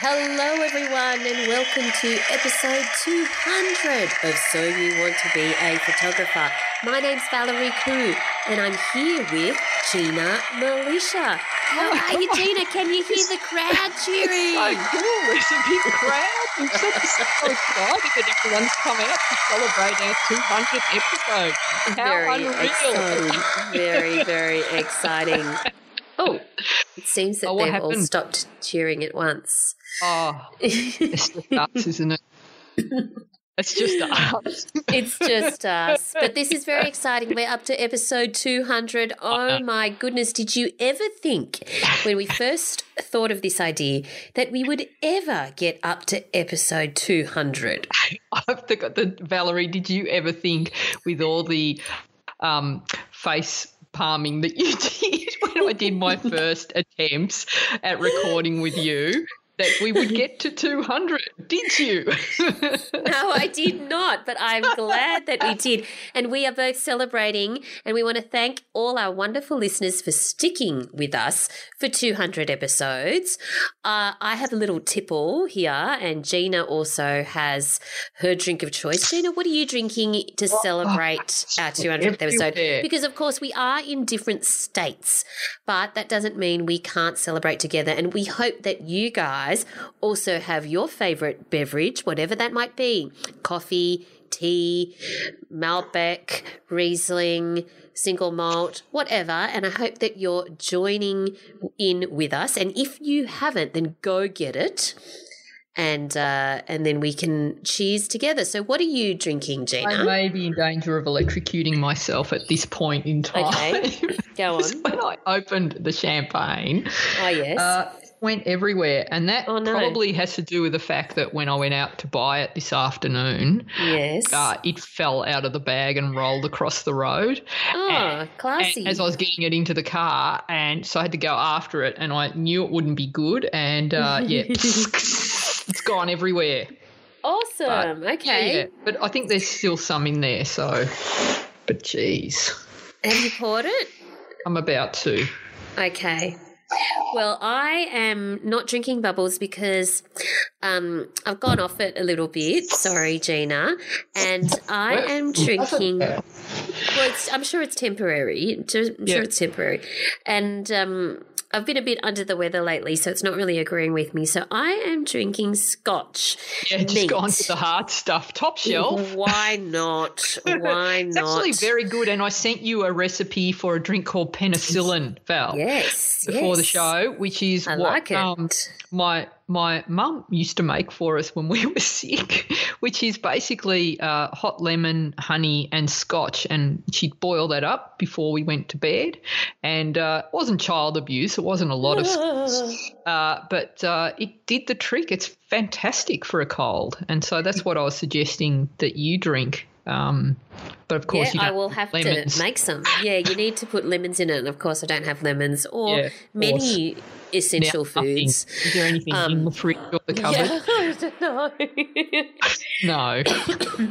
Hello everyone and welcome to episode 200 of So You Want to Be a Photographer. My name's Valerie Koo and I'm here with Gina Milicia. How are you, Gina? Can you hear the crowd cheering? It's so cool. It's a big crowd. I'm so excited that everyone's come out to celebrate our 200th episode. How unreal. Very, very exciting. Oh, it seems that they've all stopped cheering at once. Oh, it's just us, isn't it? It's just us. It's just us. But this is very exciting. We're up to episode 200. Oh, my goodness. Did you ever think when we first thought of this idea that we would ever get up to episode 200? I've forgot that, Valerie, did you ever think with all the face palming that you did when I did my first attempts at recording with you, that we would get to 200, did you? No, I did not, but I'm glad that we did. And we are both celebrating, and we want to thank all our wonderful listeners for sticking with us for 200 episodes. I have a little tipple here, and Gina also has her drink of choice. Gina, what are you drinking to celebrate our 200th episode? Because, of course, we are in different states, but that doesn't mean we can't celebrate together, and we hope that you guys also have your favourite beverage, whatever that might be, coffee, tea, Malbec, Riesling, single malt, whatever, and I hope that you're joining in with us. And if you haven't, then go get it and then we can cheers together. So what are you drinking, Gina? I may be in danger of electrocuting myself at this point in time. Okay, go on. When I opened the champagne. Oh, yes. Went everywhere, and that probably has to do with the fact that when I went out to buy it this afternoon, it fell out of the bag and rolled across the road. Oh, classy. And as I was getting it into the car, and so I had to go after it, and I knew it wouldn't be good, and it's gone everywhere. Awesome. But, okay. Yeah, but I think there's still some in there, so but geez. Have you poured it? I'm about to. Okay. Well, I am not drinking bubbles because I've gone off it a little bit. Sorry, Gina. And I am drinking – well, I'm sure it's temporary. I'm sure it's temporary. And I've been a bit under the weather lately, so it's not really agreeing with me. So I am drinking scotch. Yeah, just gone to the hard stuff. Top shelf. Why not? Why not? It's actually very good, and I sent you a recipe for a drink called penicillin, Val. Yes, before the show, which is my mum used to make for us when we were sick, which is basically hot lemon, honey and scotch, and she'd boil that up before we went to bed, and it wasn't child abuse, it wasn't a lot of but it did the trick. It's fantastic for a cold, and so that's what I was suggesting that you drink. But of course, you don't. I will have to make some. Yeah, you need to put lemons in it. And of course, I don't have lemons or many essential foods. Is there anything in the fridge or the cupboard? Yeah, I don't know. No.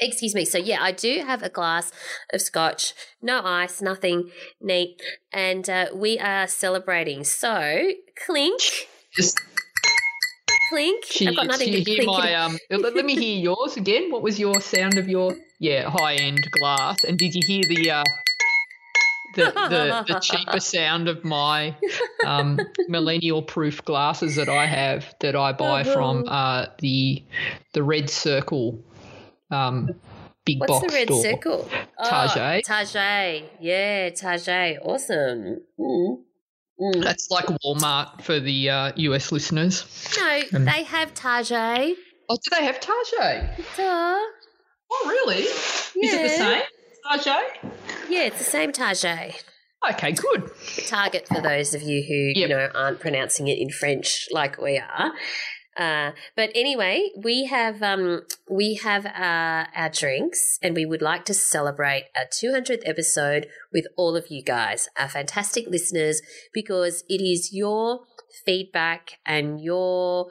Excuse me. So, yeah, I do have a glass of scotch, no ice, nothing, neat, and we are celebrating. So, clink. Just clink. Cheers. I've got nothing to clink. Let me hear yours again. What was your sound of your high-end glass? And did you hear the cheaper sound of my millennial-proof glasses that I have, that I buy from the Red Circle big What's box the red store. Circle? Oh, Target. Target. Yeah, Target. Awesome. Mm. Mm. That's like Walmart for the US listeners. No, they have Target. Oh, do they have Target? Oh, really? Yeah. Is it the same Target? Yeah, it's the same Target. Okay, good. Target, for those of you who you know aren't pronouncing it in French like we are. But anyway, we have our drinks, and we would like to celebrate our 200th episode with all of you guys, our fantastic listeners, because it is your feedback and your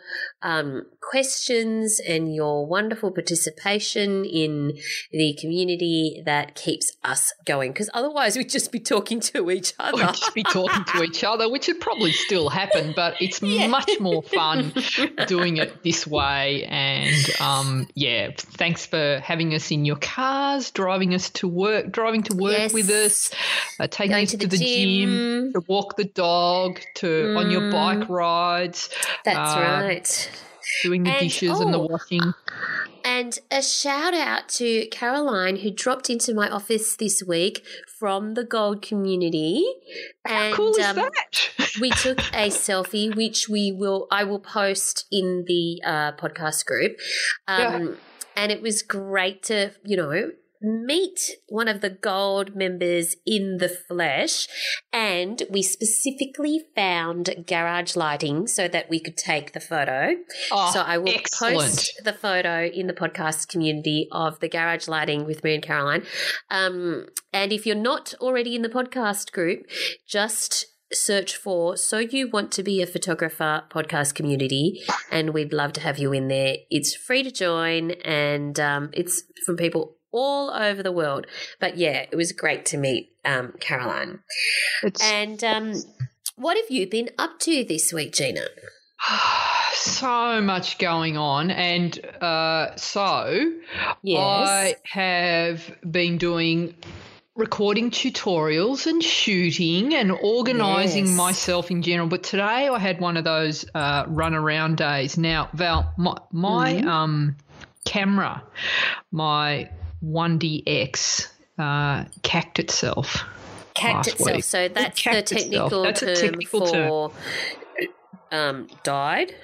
questions and your wonderful participation in the community that keeps us going, because otherwise we'd just be talking to each other. We'd just be talking to each other, which would probably still happen, but it's much more fun doing it this way. And, thanks for having us in your cars, driving to work with us, taking us to the gym, to walk the dog, to on your bike rides. That's right. Doing the dishes and the washing. And a shout out to Caroline, who dropped into my office this week from the Gold community. How cool is that? We took a selfie, which I will post in the podcast group. And it was great to, meet one of the Gold members in the flesh, and we specifically found garage lighting so that we could take the photo. So I will post the photo in the podcast community of the garage lighting with me and Caroline. And if you're not already in the podcast group, just search for So You Want to Be a Photographer podcast community, and we'd love to have you in there. It's free to join, and it's from people all over the world. But, it was great to meet Caroline. What have you been up to this week, Gina? So much going on, and I have been doing recording tutorials and shooting and organising myself in general. But today I had one of those run-around days. Now, Val, my camera, my 1DX cacked itself. So that's the technical term for died?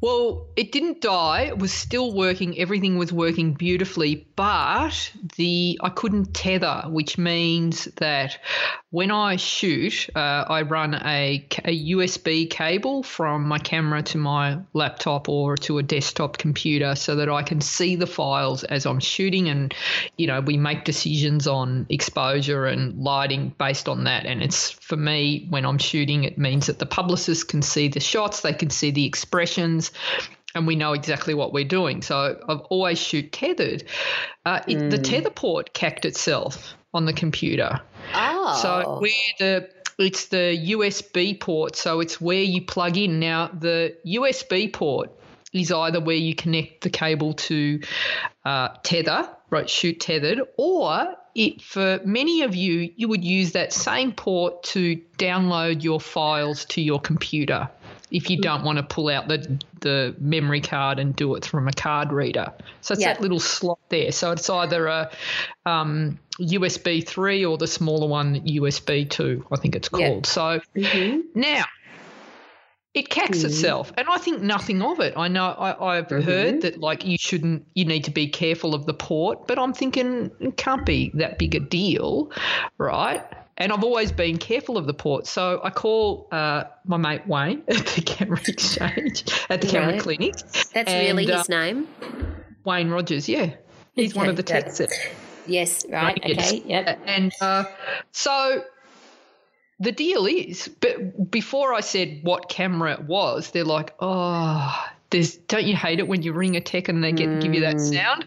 Well, it didn't die. It was still working. Everything was working beautifully, but I couldn't tether, which means that when I shoot, I run a USB cable from my camera to my laptop or to a desktop computer so that I can see the files as I'm shooting, and, we make decisions on exposure and lighting based on that. And it's, for me, when I'm shooting, it means that the publicist can see the shots, they can see the expression, and we know exactly what we're doing. So I've always shoot tethered. The tether port cacked itself on the computer. So it's the USB port, so it's where you plug in. Now, the USB port is either where you connect the cable to tether, right, shoot tethered, or for many of you would use that same port to download your files to your computer, if you don't want to pull out the memory card and do it from a card reader. So it's that little slot there. So it's either a USB 3 or the smaller one, USB 2, I think it's called. So now it cacks itself, and I think nothing of it. I know I've heard that, like, you need to be careful of the port, but I'm thinking it can't be that big a deal, right? And I've always been careful of the port. So I call my mate Wayne at the Camera Exchange, at the Camera Clinic. That's really his name? Wayne Rogers, He's one of the tech set. Yes, right, okay, yep. And so the deal is, but before I said what camera it was, they're like, don't you hate it when you ring a tech and they give you that sound?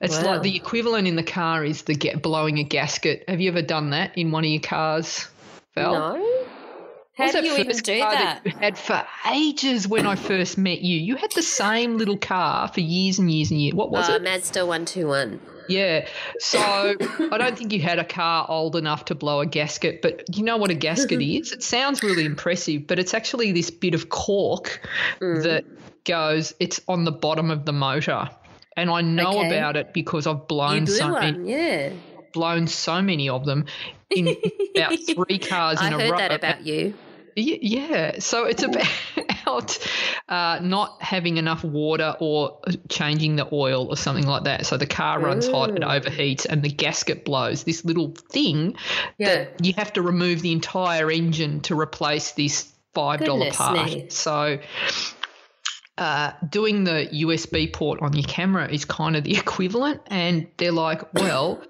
It's like the equivalent in the car is the blowing a gasket. Have you ever done that in one of your cars, Val? No. How do you even do that? You had for ages when I first met you. You had the same little car for years and years and years. What was it? Mazda 121. Yeah. So I don't think you had a car old enough to blow a gasket, but you know what a gasket is? It sounds really impressive, but it's actually this bit of cork that goes, it's on the bottom of the motor. and I know about it because I've blown something. Yeah. Blown so many of them in about 3 cars in a row. I heard that about you. Yeah. So it's about not having enough water or changing the oil or something like that. So the car runs hot, it overheats, and the gasket blows. This little thing that you have to remove the entire engine to replace this $5 part. Me. So doing the USB port on your camera is kind of the equivalent, and they're like, well,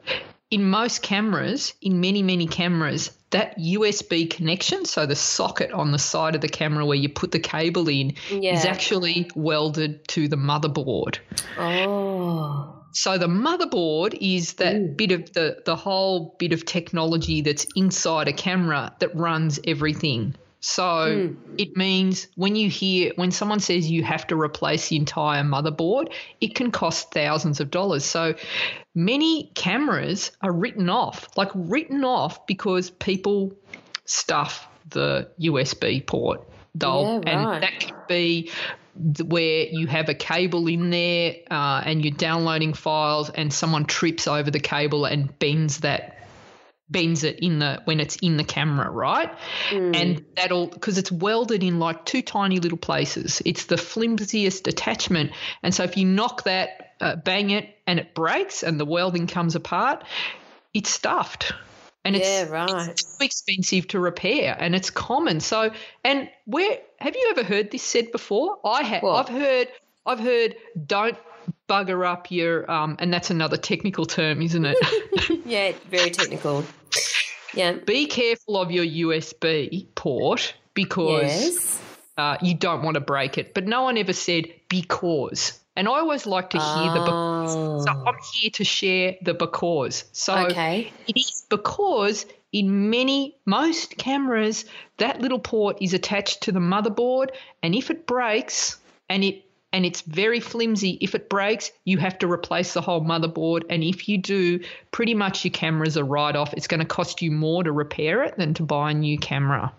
in most cameras, in many, many cameras, that USB connection, so the socket on the side of the camera where you put the cable in, is actually welded to the motherboard. Oh. So the motherboard is that bit of the whole bit of technology that's inside a camera that runs everything. So it means when someone says you have to replace the entire motherboard, it can cost thousands of dollars. So many cameras are written off because people stuff the USB port. And that could be where you have a cable in there and you're downloading files and someone trips over the cable and bends it when it's in the camera, right? And that'll, because it's welded in like 2 tiny little places. It's the flimsiest attachment, and so if you knock that, bang it, and it breaks, and the welding comes apart, it's stuffed, and it's too expensive to repair, and it's common. So, and where have you ever heard this said before? I have. I've heard. Don't bugger up your and that's another technical term, isn't it? Yeah, very technical. Yeah. Be careful of your USB port because you don't want to break it. But no one ever said because. And I always like to hear the because. So I'm here to share the because. So it is because in most cameras, that little port is attached to the motherboard, and if it breaks and it's very flimsy, if it breaks, you have to replace the whole motherboard. And if you do, pretty much your camera's a write-off. It's going to cost you more to repair it than to buy a new camera.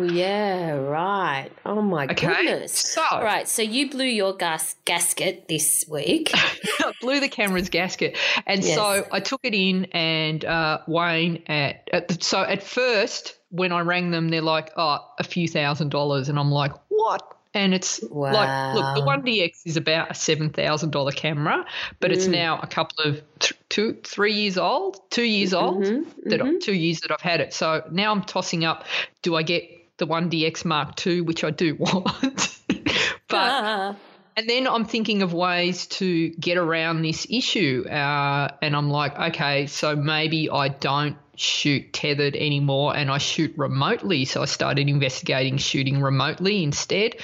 Yeah, right. Oh, my goodness. So, all right, so you blew your gasket this week. I blew the camera's gasket. And so I took it in, and Wayne so at first when I rang them, they're like, oh, a few $1,000s. And I'm like, what? And it's like, look, the 1DX is about a $7,000 camera, but it's now a couple of 2 years old, that 2 years that I've had it. So now I'm tossing up, do I get the 1DX Mark II, which I do want, and then I'm thinking of ways to get around this issue, and I'm like, okay, so maybe I don't shoot tethered anymore and I shoot remotely. So I started investigating shooting remotely instead.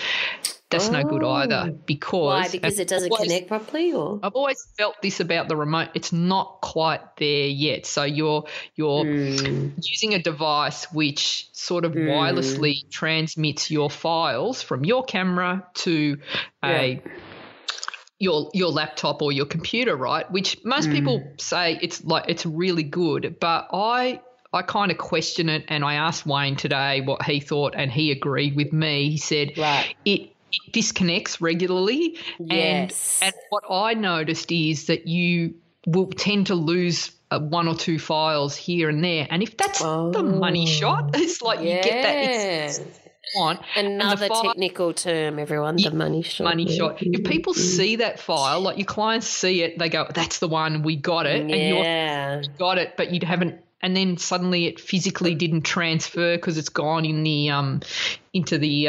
That's no good either because why? Because it doesn't connect properly, or I've always felt this about the remote. It's not quite there yet. So you're using a device which sort of wirelessly transmits your files from your camera to your laptop or your computer, right? Which most people say it's really good, but I kind of question it, and I asked Wayne today what he thought, and he agreed with me. He said it disconnects regularly, and what I noticed is that you will tend to lose 1 or 2 files here and there, and if that's the money shot, it's like you get that. It's, want. Another technical term, everyone, the money shot. Money shot. If people see that file, like your clients see it, they go, that's the one, we got it. And you got it, but you haven't, and then suddenly it physically didn't transfer because it's gone in the into the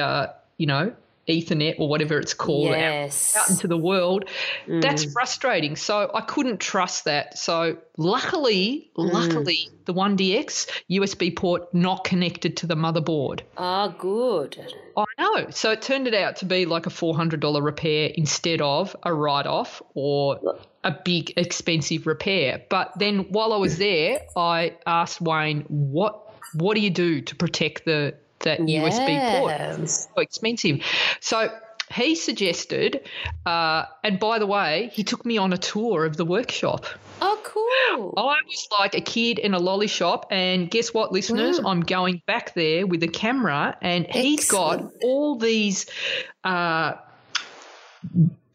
Ethernet or whatever it's called out into the world. That's frustrating. So I couldn't trust that. So luckily, the 1DX USB port not connected to the motherboard. Ah, good. I know. So it turned it out to be like a $400 repair instead of a write-off or a big expensive repair. But then while I was there, I asked Wayne, what do you do to protect that USB port? It's so expensive. So he suggested, and by the way, he took me on a tour of the workshop. Oh, cool. I was like a kid in a lolly shop, and guess what, listeners? I'm going back there with a camera, and he's got all these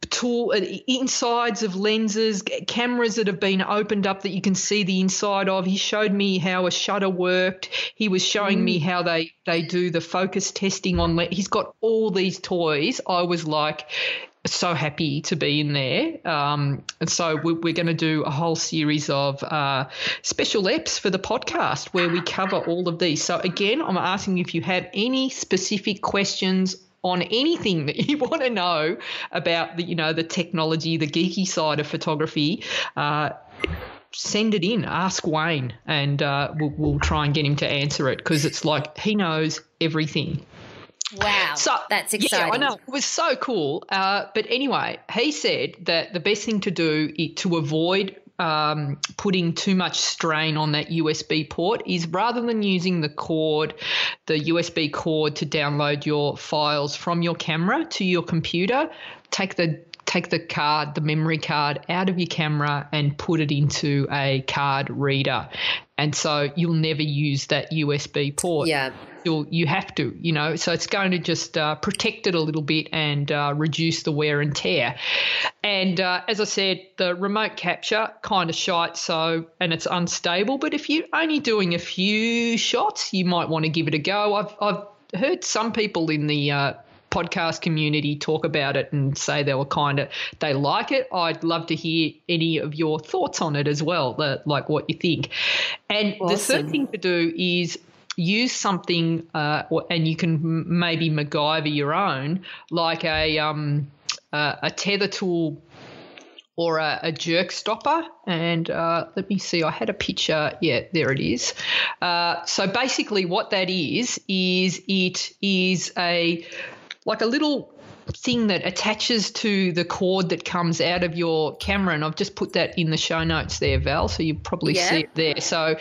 tool insides of lenses, cameras that have been opened up that you can see the inside of. He showed me how a shutter worked. He was showing me how they do the focus testing on lenses. He's got all these toys. I was like so happy to be in there. And so we're going to do a whole series of special eps for the podcast where we cover all of these. So, again, I'm asking if you have any specific questions on anything that you want to know about the technology, the geeky side of photography, send it in, ask Wayne, and we'll try and get him to answer it because it's like he knows everything. Wow, so, that's exciting. Yeah, I know. It was so cool. But anyway, he said that the best thing to do to avoid putting too much strain on that USB port is rather than using the USB cord to download your files from your camera to your computer, take the card, the memory card out of your camera and put it into a card reader. And so you'll never use that USB port. Yeah. You have to, so it's going to just protect it a little bit and reduce the wear and tear. And as I said, the remote capture kind of shite, and it's unstable. But if you're only doing a few shots, you might want to give it a go. I've heard some people in the podcast community talk about it and say they like it. I'd love to hear any of your thoughts on it as well, like what you think. And awesome. The third thing to do is use something, and you can maybe MacGyver your own, like a tether tool or a jerk stopper. And let me see, I had a picture. Yeah, there it is. So basically, what that is it is a little thing that attaches to the cord that comes out of your camera, and I've just put that in the show notes there, Val, so you probably see it there. So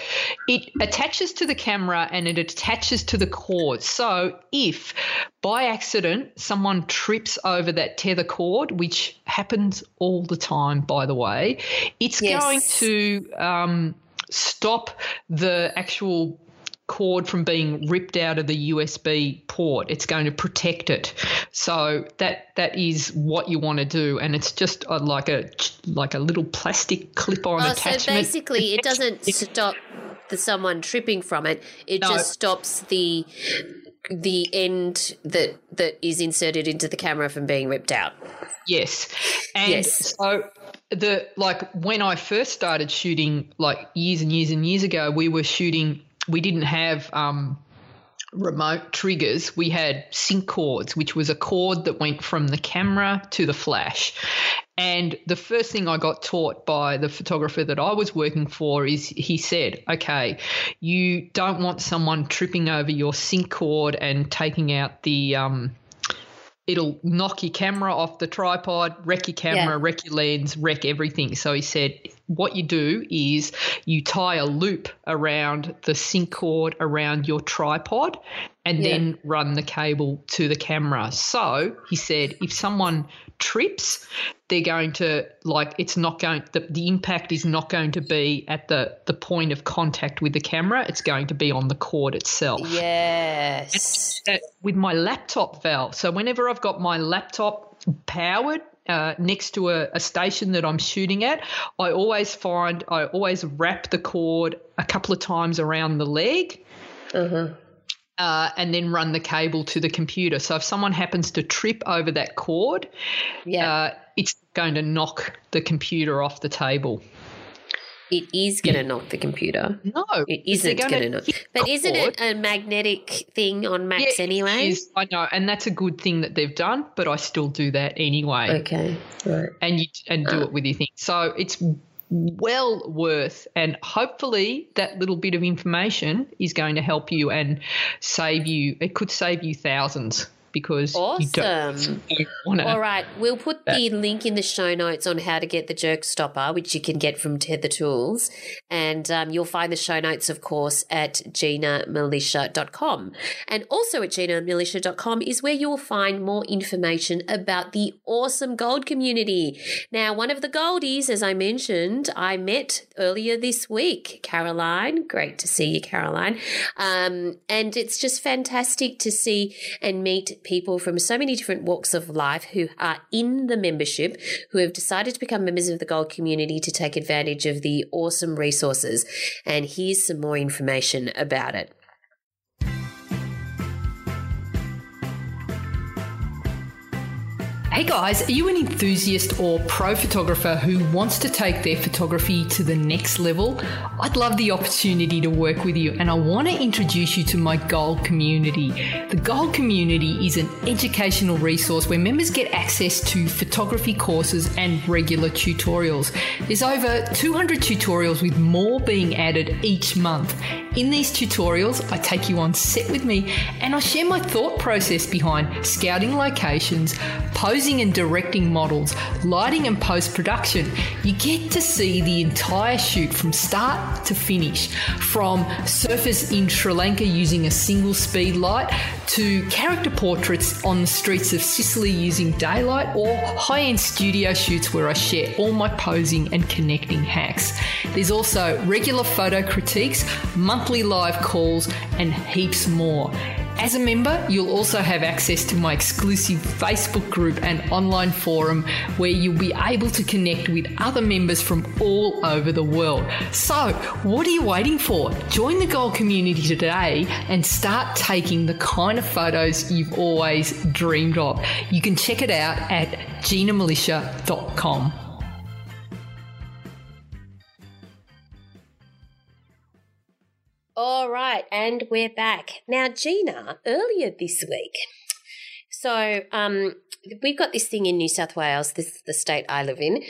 it attaches to the camera and it attaches to the cord. So if by accident someone trips over that tether cord, which happens all the time, by the way, it's going to stop the actual cord from being ripped out of the USB port. It's going to protect it. So that is what you want to do. And it's just like a little plastic clip-on attachment. So basically it doesn't stop someone tripping from it. It just stops the end that is inserted into the camera from being ripped out. Yes. And so when I first started shooting, years and years and years ago, we were shooting – we didn't have remote triggers. We had sync cords, which was a cord that went from the camera to the flash. And the first thing I got taught by the photographer that I was working for is he said, okay, you don't want someone tripping over your sync cord and taking out the it'll knock your camera off the tripod, wreck your camera, wreck your lens, wreck everything. So he said what you do is you tie a loop around the sync cord around your tripod and then run the cable to the camera. So he said if someone trips, they're going to the impact is not going to be at the point of contact with the camera. It's going to be on the cord itself. Yes. And with my laptop, Val. So whenever I've got my laptop powered next to a station that I'm shooting at, I always wrap the cord a couple of times around the leg and then run the cable to the computer. So if someone happens to trip over that cord, it's going to knock the computer off the table. It is going to knock the computer. No. It isn't going to knock. But isn't it a magnetic thing on Macs anyway? It is. I know, and that's a good thing that they've done, but I still do that anyway. Okay. Right. And do it with your thing. So it's well worth, and hopefully that little bit of information is going to help you and save you. It could save you thousands. Because you don't all right, we'll put the link in the show notes on how to get the jerk stopper, which you can get from Tether Tools, and you'll find the show notes, of course, at ginamilicia.com. And also at ginamilicia.com is where you'll find more information about the awesome gold community. Now, one of the goldies, as I mentioned, I met earlier this week, Caroline. Great to see you, Caroline. And it's just fantastic to see and meet people from so many different walks of life who are in the membership, who have decided to become members of the Gold community to take advantage of the awesome resources. And here's some more information about it. Hey guys, are you an enthusiast or pro photographer who wants to take their photography to the next level? I'd love the opportunity to work with you, and I want to introduce you to my Gold community. The Gold community is an educational resource where members get access to photography courses and regular tutorials. There's over 200 tutorials with more being added each month. In these tutorials, I take you on set with me and I share my thought process behind scouting locations, posing and directing models, lighting and post-production. You get to see the entire shoot from start to finish, from surfers in Sri Lanka using a single speed light to character portraits on the streets of Sicily using daylight, or high-end studio shoots where I share all my posing and connecting hacks. There's also regular photo critiques, monthly live calls, and heaps more. As a member, you'll also have access to my exclusive Facebook group and online forum where you'll be able to connect with other members from all over the world. So, what are you waiting for? Join the Gold community today and start taking the kind of photos you've always dreamed of. You can check it out at ginamilicia.com. All right, and we're back. Now, Gina, earlier this week, so we've got this thing in New South Wales, this is the state I live in,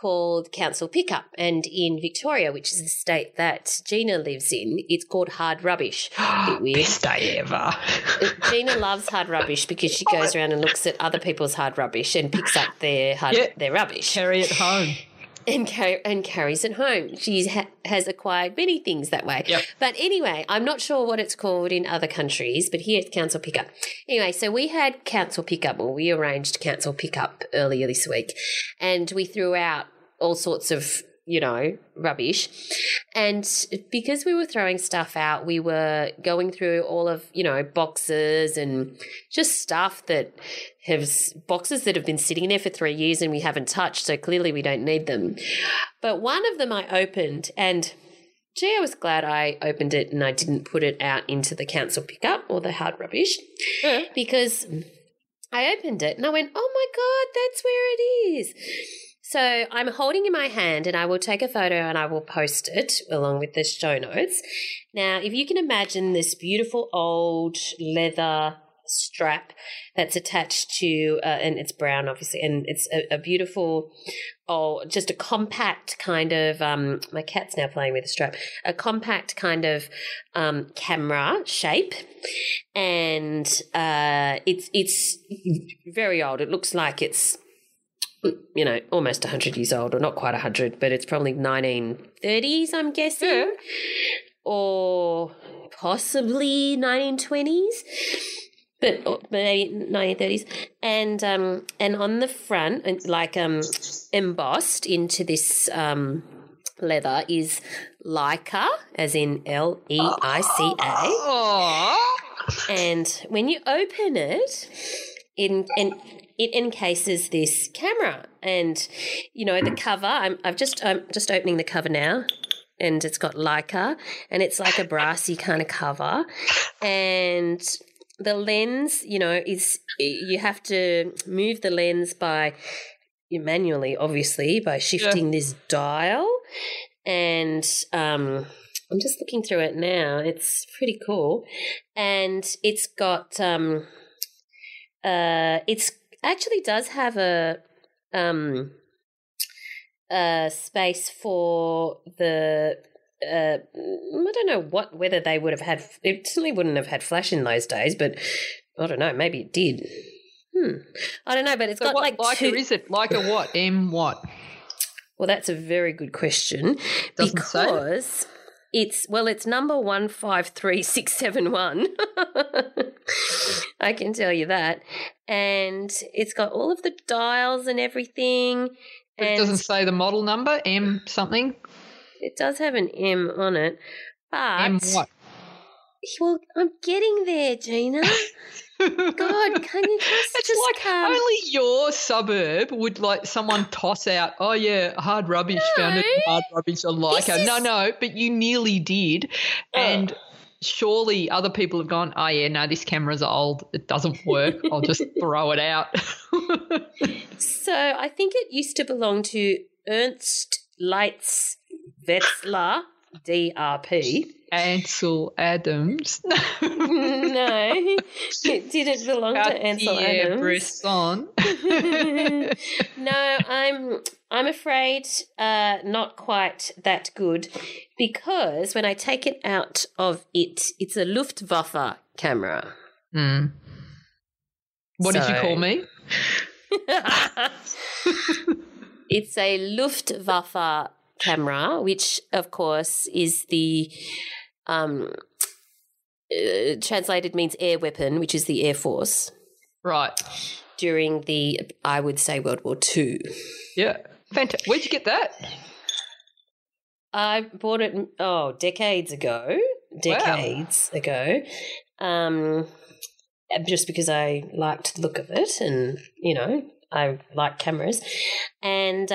called Council Pickup, and in Victoria, which is the state that Gina lives in, it's called Hard Rubbish. Best day ever. Gina loves Hard Rubbish because she goes around and looks at other people's hard rubbish and picks up their rubbish. Carry it home. And carries it home. She has acquired many things that way. Yep. But anyway, I'm not sure what it's called in other countries, but here it's council pickup. Anyway, so we had council pickup, or we arranged council pickup earlier this week, and we threw out all sorts of, you know, rubbish. And because we were throwing stuff out, we were going through all of, you know, boxes and just stuff that boxes that have been sitting there for 3 years and we haven't touched, so clearly we don't need them. But one of them I opened, and gee, I was glad I opened it and I didn't put it out into the council pickup or the hard rubbish, because I opened it and I went, oh my God, that's where it is. So I'm holding in my hand, and I will take a photo and I will post it along with the show notes. Now, if you can imagine this beautiful old leather strap that's attached to, and it's brown obviously, and it's a beautiful, just a compact kind of, my cat's now playing with the strap, a compact kind of camera shape, and it's very old. It looks like it's, you know, almost 100 years old, or not quite 100, but it's probably 1930s, I'm guessing, or possibly 1920s, but maybe 1930s. And on the front, it's like embossed into this leather is Leica, as in Leica. And when you open it, it encases this camera, and, you know, the cover, I'm just opening the cover now, and it's got Leica, and it's like a brassy kind of cover, and the lens, you know, is, you have to move the lens manually, obviously, by shifting this dial, and I'm just looking through it now. It's pretty cool, and it's got it's actually does have a space for the I don't know whether they would have had, it certainly wouldn't have had flash in those days, but I don't know, maybe it did. I don't know, but it's so got what, like Leica, is it Leica what? M what? Well, that's a very good question. Doesn't because say it's number 153671. I can tell you that. And it's got all of the dials and everything. But it doesn't say the model number, M something? It does have an M on it. But M what? Well, I'm getting there, Gina. God, can you just like come? Only your suburb would like someone toss out, oh, yeah, hard rubbish, no. Found it hard rubbish on Leica. Is... No, but you nearly did. Oh. And surely other people have gone, oh, yeah, no, this camera's old. It doesn't work. I'll just throw it out. So I think it used to belong to Ernst Leitz Wetzler, DRP. Ansel Adams. No. Did it belong to Ansel Adams? Brisson. No, I'm afraid not quite that good, because when I take it out of it's a Luftwaffe camera. Mm. What did you call me? It's a Luftwaffe camera, which of course is the translated means air weapon, which is the Air Force, right? During the, I would say, World War II. Yeah, fantastic. Where'd you get that? I bought it decades ago. Just because I liked the look of it, and you know I like cameras, and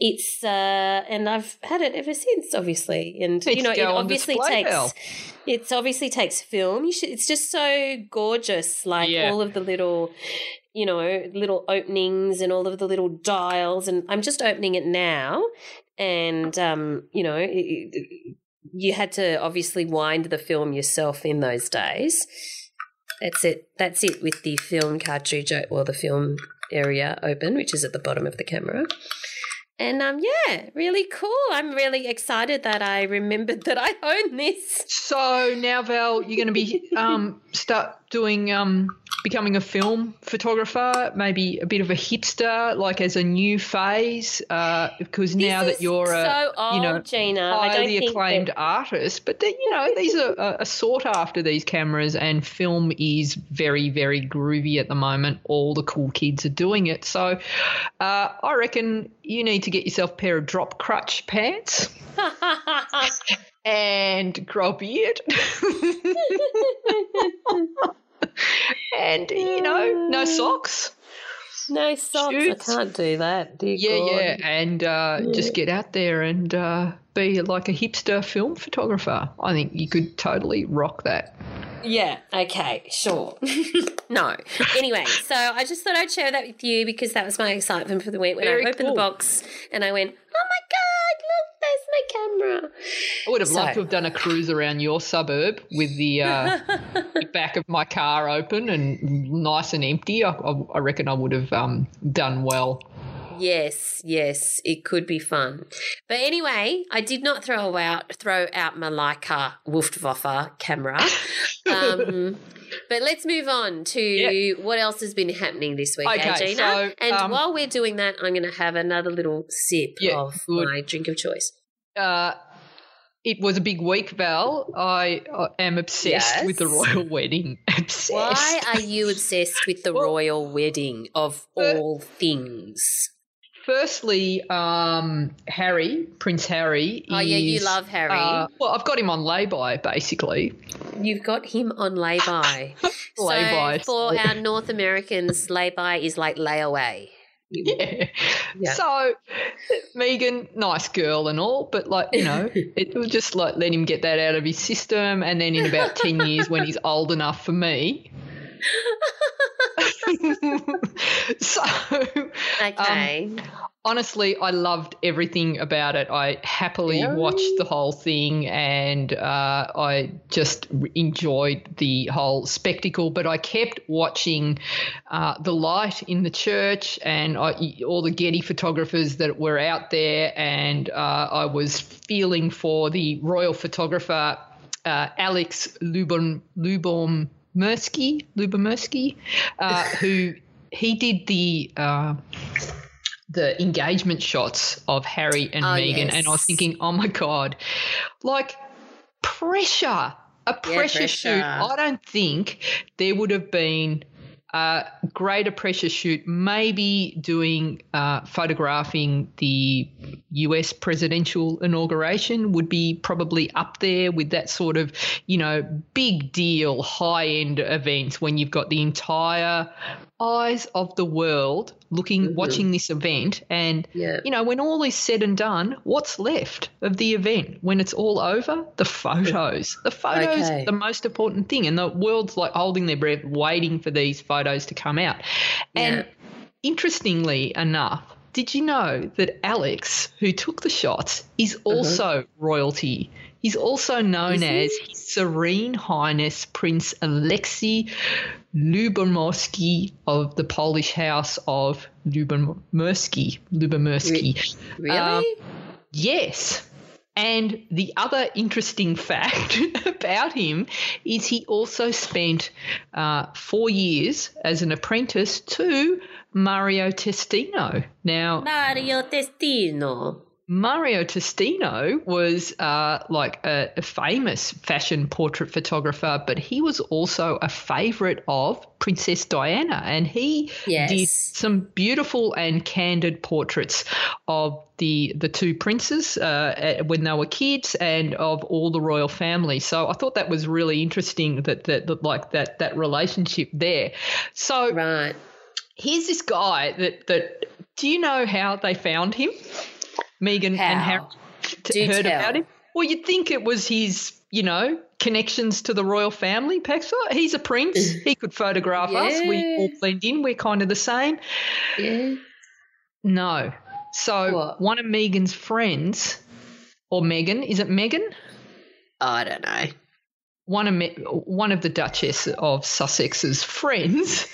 it's and I've had it ever since, obviously, and you know it obviously takes film. It's just so gorgeous, like all of the little, you know, little openings and all of the little dials. And I'm just opening it now, and you know, you had to obviously wind the film yourself in those days. That's it. That's it with the film cartridge or the film area open, which is at the bottom of the camera. And, yeah, really cool. I'm really excited that I remembered that I own this. So now, Val, you're going to be start doing becoming a film photographer, maybe a bit of a hipster, like as a new phase, because now that you're highly acclaimed artist, but then, you know, these are sought after, these cameras, and film is very, very groovy at the moment. All the cool kids are doing it. So I reckon you need to get yourself a pair of drop crutch pants. And grow a beard. And, you know, no socks. No socks. Shoots. I can't do that. Dear God. And just get out there and be like a hipster film photographer. I think you could totally rock that. Yeah, okay, sure. No. Anyway, so I just thought I'd share that with you because that was my excitement for the week when I opened the box and I went, oh, my God, look, there's my camera. I would have liked to have done a cruise around your suburb with the back of my car open and nice and empty. I reckon I would have done well. Yes, it could be fun. But anyway, I did not throw out my Leica Luftwaffe camera. But let's move on to what else has been happening this week, Gina. So, and while we're doing that, I'm going to have another little sip of my drink of choice. It was a big week, Val. I am obsessed with the royal wedding. Obsessed. Why are you obsessed with the royal wedding of all things? Firstly, Prince Harry. Oh, yeah, you love Harry. Well, I've got him on lay-by, basically. You've got him on lay-by. Lay-by. So for our North Americans, lay-by is like lay-away. Yeah. So Megan, nice girl and all, but like, you know, it was just like let him get that out of his system, and then in about 10 years when he's old enough for me. So honestly, I loved everything about it. I happily watched the whole thing, and I just enjoyed the whole spectacle. But I kept watching the light in the church and all the Getty photographers that were out there, and I was feeling for the royal photographer Alex Lubomirsky, who he did the engagement shots of Harry and Meghan, and I was thinking, oh my God, like pressure shoot. I don't think there would have been greater pressure shoot, maybe doing photographing the US presidential inauguration would be probably up there with that sort of, you know, big deal, high-end events when you've got the entire eyes of the world looking, watching this event. And, you know, when all is said and done, what's left of the event? When it's all over, the photos. The photos are the most important thing. And the world's like holding their breath, waiting for these photos to come out. And interestingly enough, did you know that Alex, who took the shots, is also royalty? He's also known as His Serene Highness Prince Alexei Lubomirski of the Polish House of Lubomirski. Really? Yes. And the other interesting fact about him is he also spent 4 years as an apprentice to Mario Testino. Now, Mario Testino was like a famous fashion portrait photographer, but he was also a favourite of Princess Diana, and he did some beautiful and candid portraits of the two princes when they were kids and of all the royal family. So I thought that was really interesting that relationship there. So here's this guy that do you know how they found him? Megan and Harry heard about him. Well, you'd think it was his, you know, connections to the royal family, Paxler. He's a prince. He could photograph us. We all blend in. We're kind of the same. Yeah. No. So one of Megan's friends, or Megan, is it Megan? I don't know. One of the Duchess of Sussex's friends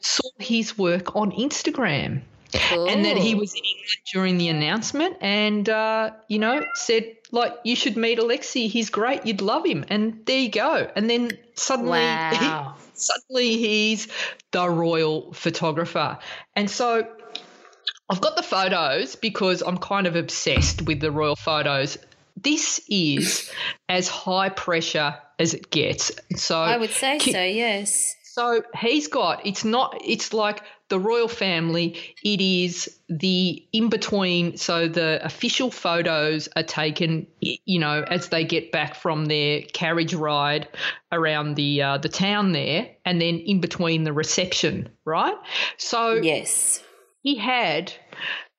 saw his work on Instagram. Ooh. And that he was in England during the announcement and, you know, said, like, you should meet Alexei. He's great. You'd love him. And there you go. And then suddenly, suddenly he's the royal photographer. And so I've got the photos because I'm kind of obsessed with the royal photos. This is as high pressure as it gets. So I would say so, yes. So he's got, it's like the royal family, it is the in-between, so the official photos are taken, you know, as they get back from their carriage ride around the town there, and then in between the reception, right? So he had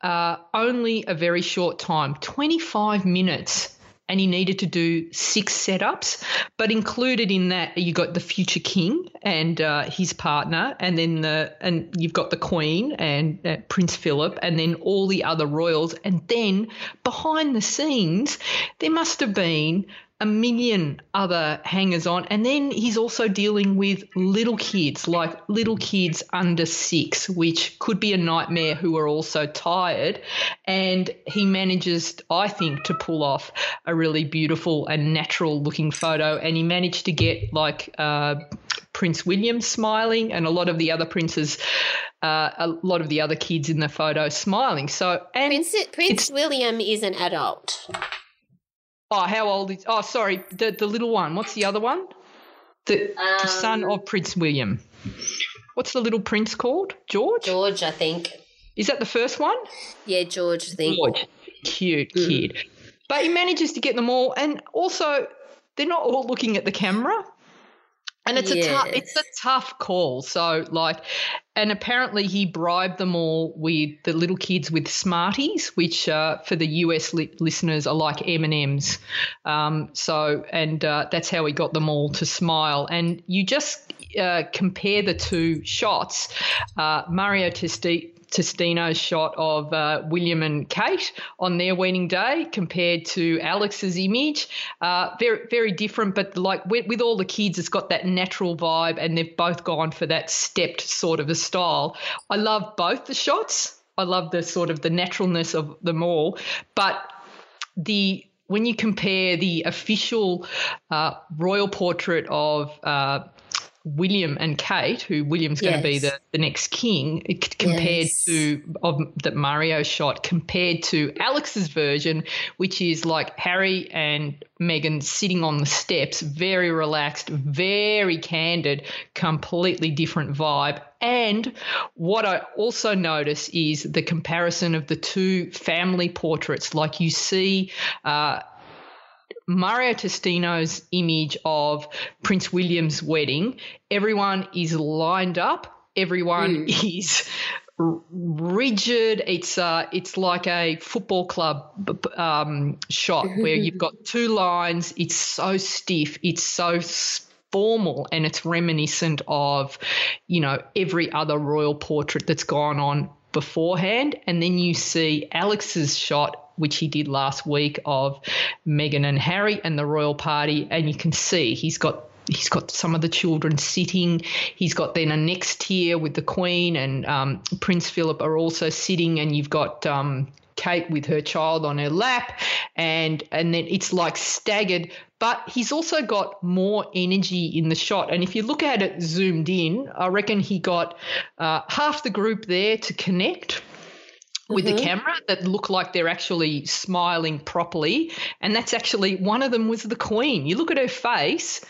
only a very short time, 25 minutes. And he needed to do 6 setups, but included in that you got the future king and his partner, and then you've got the queen and Prince Philip, and then all the other royals. And then behind the scenes, there must have been a million other hangers-on. And then he's also dealing with little kids, like little kids under 6, which could be a nightmare, who are also tired. And he manages, I think, to pull off a really beautiful and natural-looking photo. And he managed to get, like, Prince William smiling and a lot of the other princes, a lot of the other kids in the photo smiling. So, and Prince William is an adult. Oh, how old is – oh, sorry, the little one. What's the other one? The son of Prince William. What's the little prince called? George? George, I think. Is that the first one? Yeah, George, I think. George. Cute kid. But he manages to get them all, and also they're not all looking at the camera. And it's a tough call. So, like, and apparently he bribed them all with the little kids with Smarties, which for the US listeners are like M&Ms. That's how he got them all to smile. And you just compare the two shots, Mario Testino's shot of William and Kate on their wedding day compared to Alex's image. Very, very different, but like with all the kids, it's got that natural vibe, and they've both gone for that stepped sort of a style. I love both the shots. I love the sort of the naturalness of them all, but when you compare the official royal portrait of William and Kate, who William's going to be the next king, compared to that Mario shot, compared to Alex's version, which is like Harry and Meghan sitting on the steps, very relaxed, very candid, completely different vibe. And what I also notice is the comparison of the two family portraits. Like you see Mario Testino's image of Prince William's wedding, everyone is lined up, everyone is rigid. It's like a football club shot where you've got two lines. It's so stiff, it's so formal, and it's reminiscent of, you know, every other royal portrait that's gone on beforehand. And then you see Alex's shot, which he did last week, of Meghan and Harry and the royal party, and you can see he's got some of the children sitting. He's got then a next tier with the Queen and Prince Philip are also sitting, and you've got Kate with her child on her lap, and then it's like staggered. But he's also got more energy in the shot. And if you look at it zoomed in, I reckon he got half the group there to connect with the camera that look like they're actually smiling properly. And that's actually one of them was the Queen. You look at her face,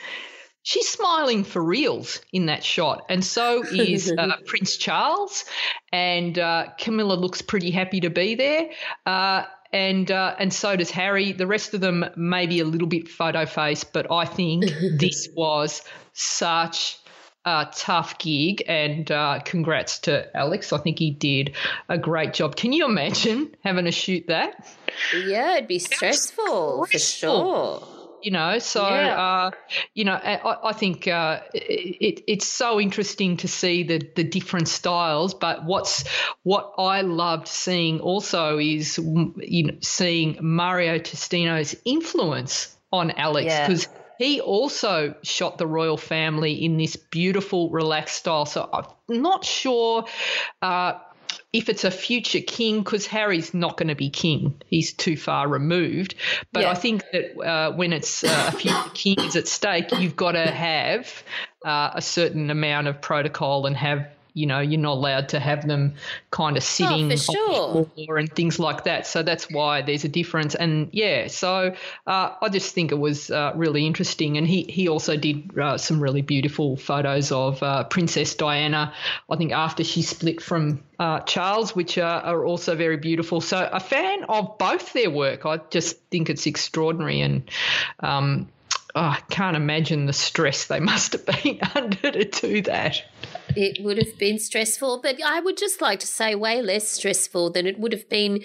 she's smiling for reals in that shot. And so is Prince Charles, and Camilla looks pretty happy to be there. And so does Harry. The rest of them maybe a little bit photo face, but I think this was such a tough gig, and congrats to Alex. I think he did a great job. Can you imagine having to shoot that? Yeah, it'd be stressful for sure. You know, so, you know, I think it's so interesting to see the different styles. But what I loved seeing also is, you know, seeing Mario Testino's influence on Alex, because he also shot the royal family in this beautiful, relaxed style. So I'm not sure if it's a future king, because Harry's not going to be king. He's too far removed. But I think that when it's a future king is at stake, you've got to have a certain amount of protocol and have, you know, you're not allowed to have them kind of sitting on the floor and things like that. So that's why there's a difference. And, so I just think it was really interesting. And he also did some really beautiful photos of Princess Diana, I think, after she split from Charles, which are also very beautiful. So a fan of both their work. I just think it's extraordinary, and I can't imagine the stress they must have been under to do that. It would have been stressful, but I would just like to say way less stressful than it would have been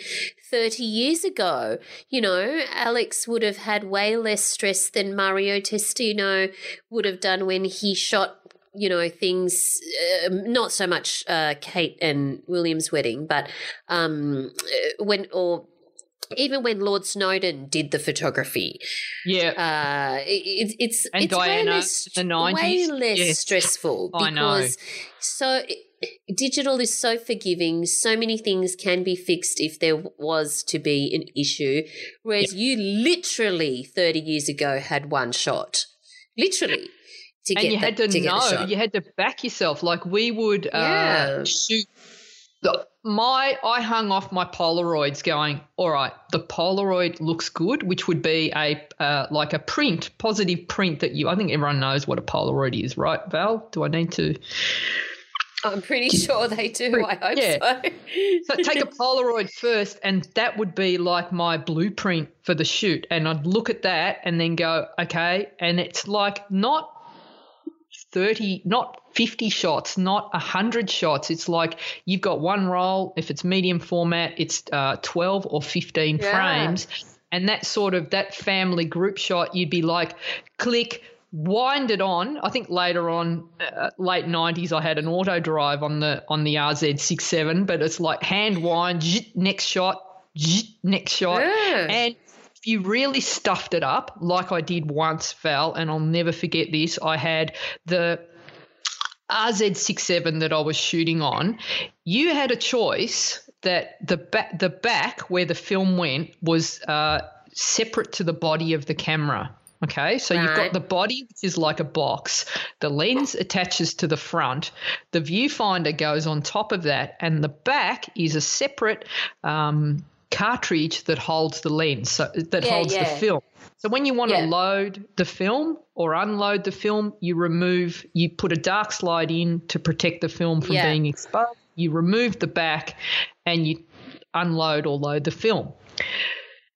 30 years ago. You know, Alex would have had way less stress than Mario Testino would have done when he shot, you know, things, not so much Kate and William's wedding, but even when Lord Snowden did the photography, it's Diana, the 90s, way less stressful, because digital is so forgiving. So many things can be fixed if there was to be an issue, whereas you literally 30 years ago had one shot, literally. And you had to know, you had to back yourself. Like we would shoot. I hung off my Polaroids going, all right, the Polaroid looks good, which would be a print, positive print that I think everyone knows what a Polaroid is, right, Val? Do I need to? I'm pretty sure they do. I hope so. So take a Polaroid first, and that would be like my blueprint for the shoot. And I'd look at that and then go, okay, and it's like not 30, not 50 shots, not 100 shots. It's like you've got one roll. If it's medium format, it's 12 or 15 frames. And that sort of that family group shot, you'd be like, click, wind it on. I think later on, late 90s, I had an auto drive on the RZ67, but it's like hand wind, next shot, next shot. Yeah. And if you really stuffed it up, like I did once, Val, and I'll never forget this, I had the RZ67 that I was shooting on. You had a choice that the back where the film went was separate to the body of the camera. Okay, so you've got the body, which is like a box. The lens attaches to the front. The viewfinder goes on top of that, and the back is a separate cartridge that holds the lens, so that holds the film. So when you want to load the film or unload the film, you put a dark slide in to protect the film from being exposed. You remove the back, and you unload or load the film.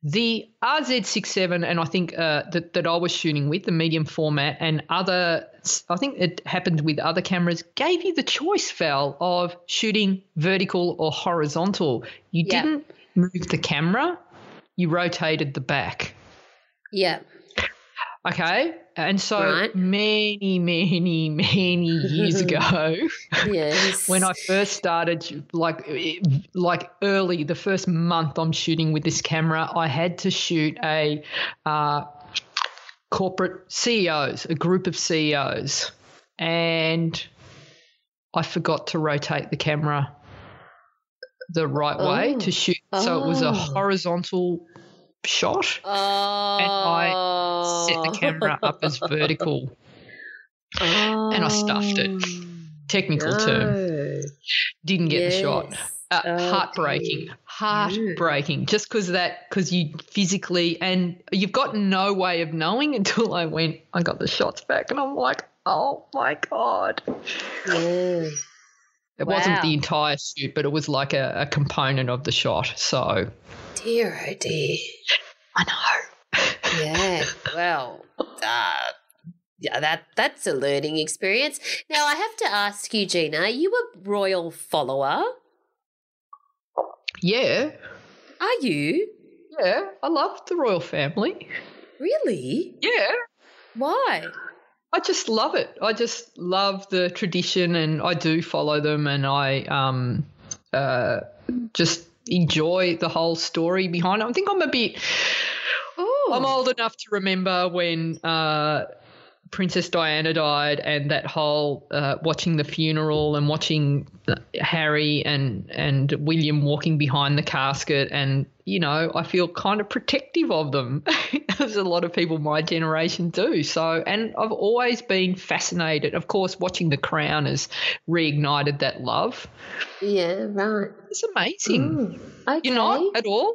The RZ67, and I think that I was shooting with, the medium format, and other, I think it happened with other cameras, gave you the choice, Val, of shooting vertical or horizontal. You didn't move the camera. You rotated the back. Yeah. Okay. And so many, many, many years ago when I first started, like early, the first month I'm shooting with this camera, I had to shoot a corporate CEOs, a group of CEOs, and I forgot to rotate the camera the right way to shoot. So it was a horizontal shot, and I set the camera up as vertical, and I stuffed it. Technical term. Didn't get the shot. Heartbreaking. Just because you physically, and you've got no way of knowing until I got the shots back, and I'm like, oh my God. Yeah. It wasn't the entire shoot, but it was like a component of the shot. So, dear, oh dear. I know. Yeah. Well, yeah, that's a learning experience. Now, I have to ask you, Gina, are you a royal follower? Yeah. Are you? Yeah. I love the royal family. Really? Yeah. Why? I just love it. I just love the tradition, and I do follow them, and I just enjoy the whole story behind it. I think I'm old enough to remember when Princess Diana died, and that whole watching the funeral and watching Harry and William walking behind the casket, and, you know, I feel kind of protective of them, as a lot of people my generation do. So, and I've always been fascinated. Of course, watching The Crown has reignited that love. Yeah, right. It's amazing. Okay. You're not at all?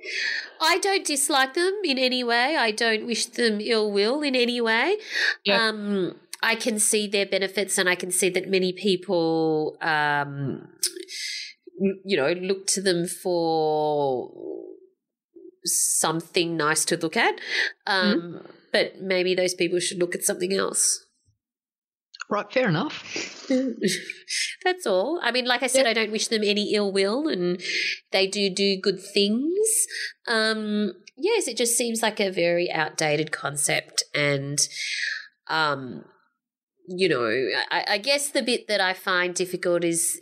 I don't dislike them in any way. I don't wish them ill will in any way. Yeah. I can see their benefits, and I can see that many people, you know, look to them for something nice to look at, but maybe those people should look at something else. Right, fair enough. That's all. I mean, like I said, I don't wish them any ill will, and they do good things. Yes, it just seems like a very outdated concept, and you know, I guess the bit that I find difficult is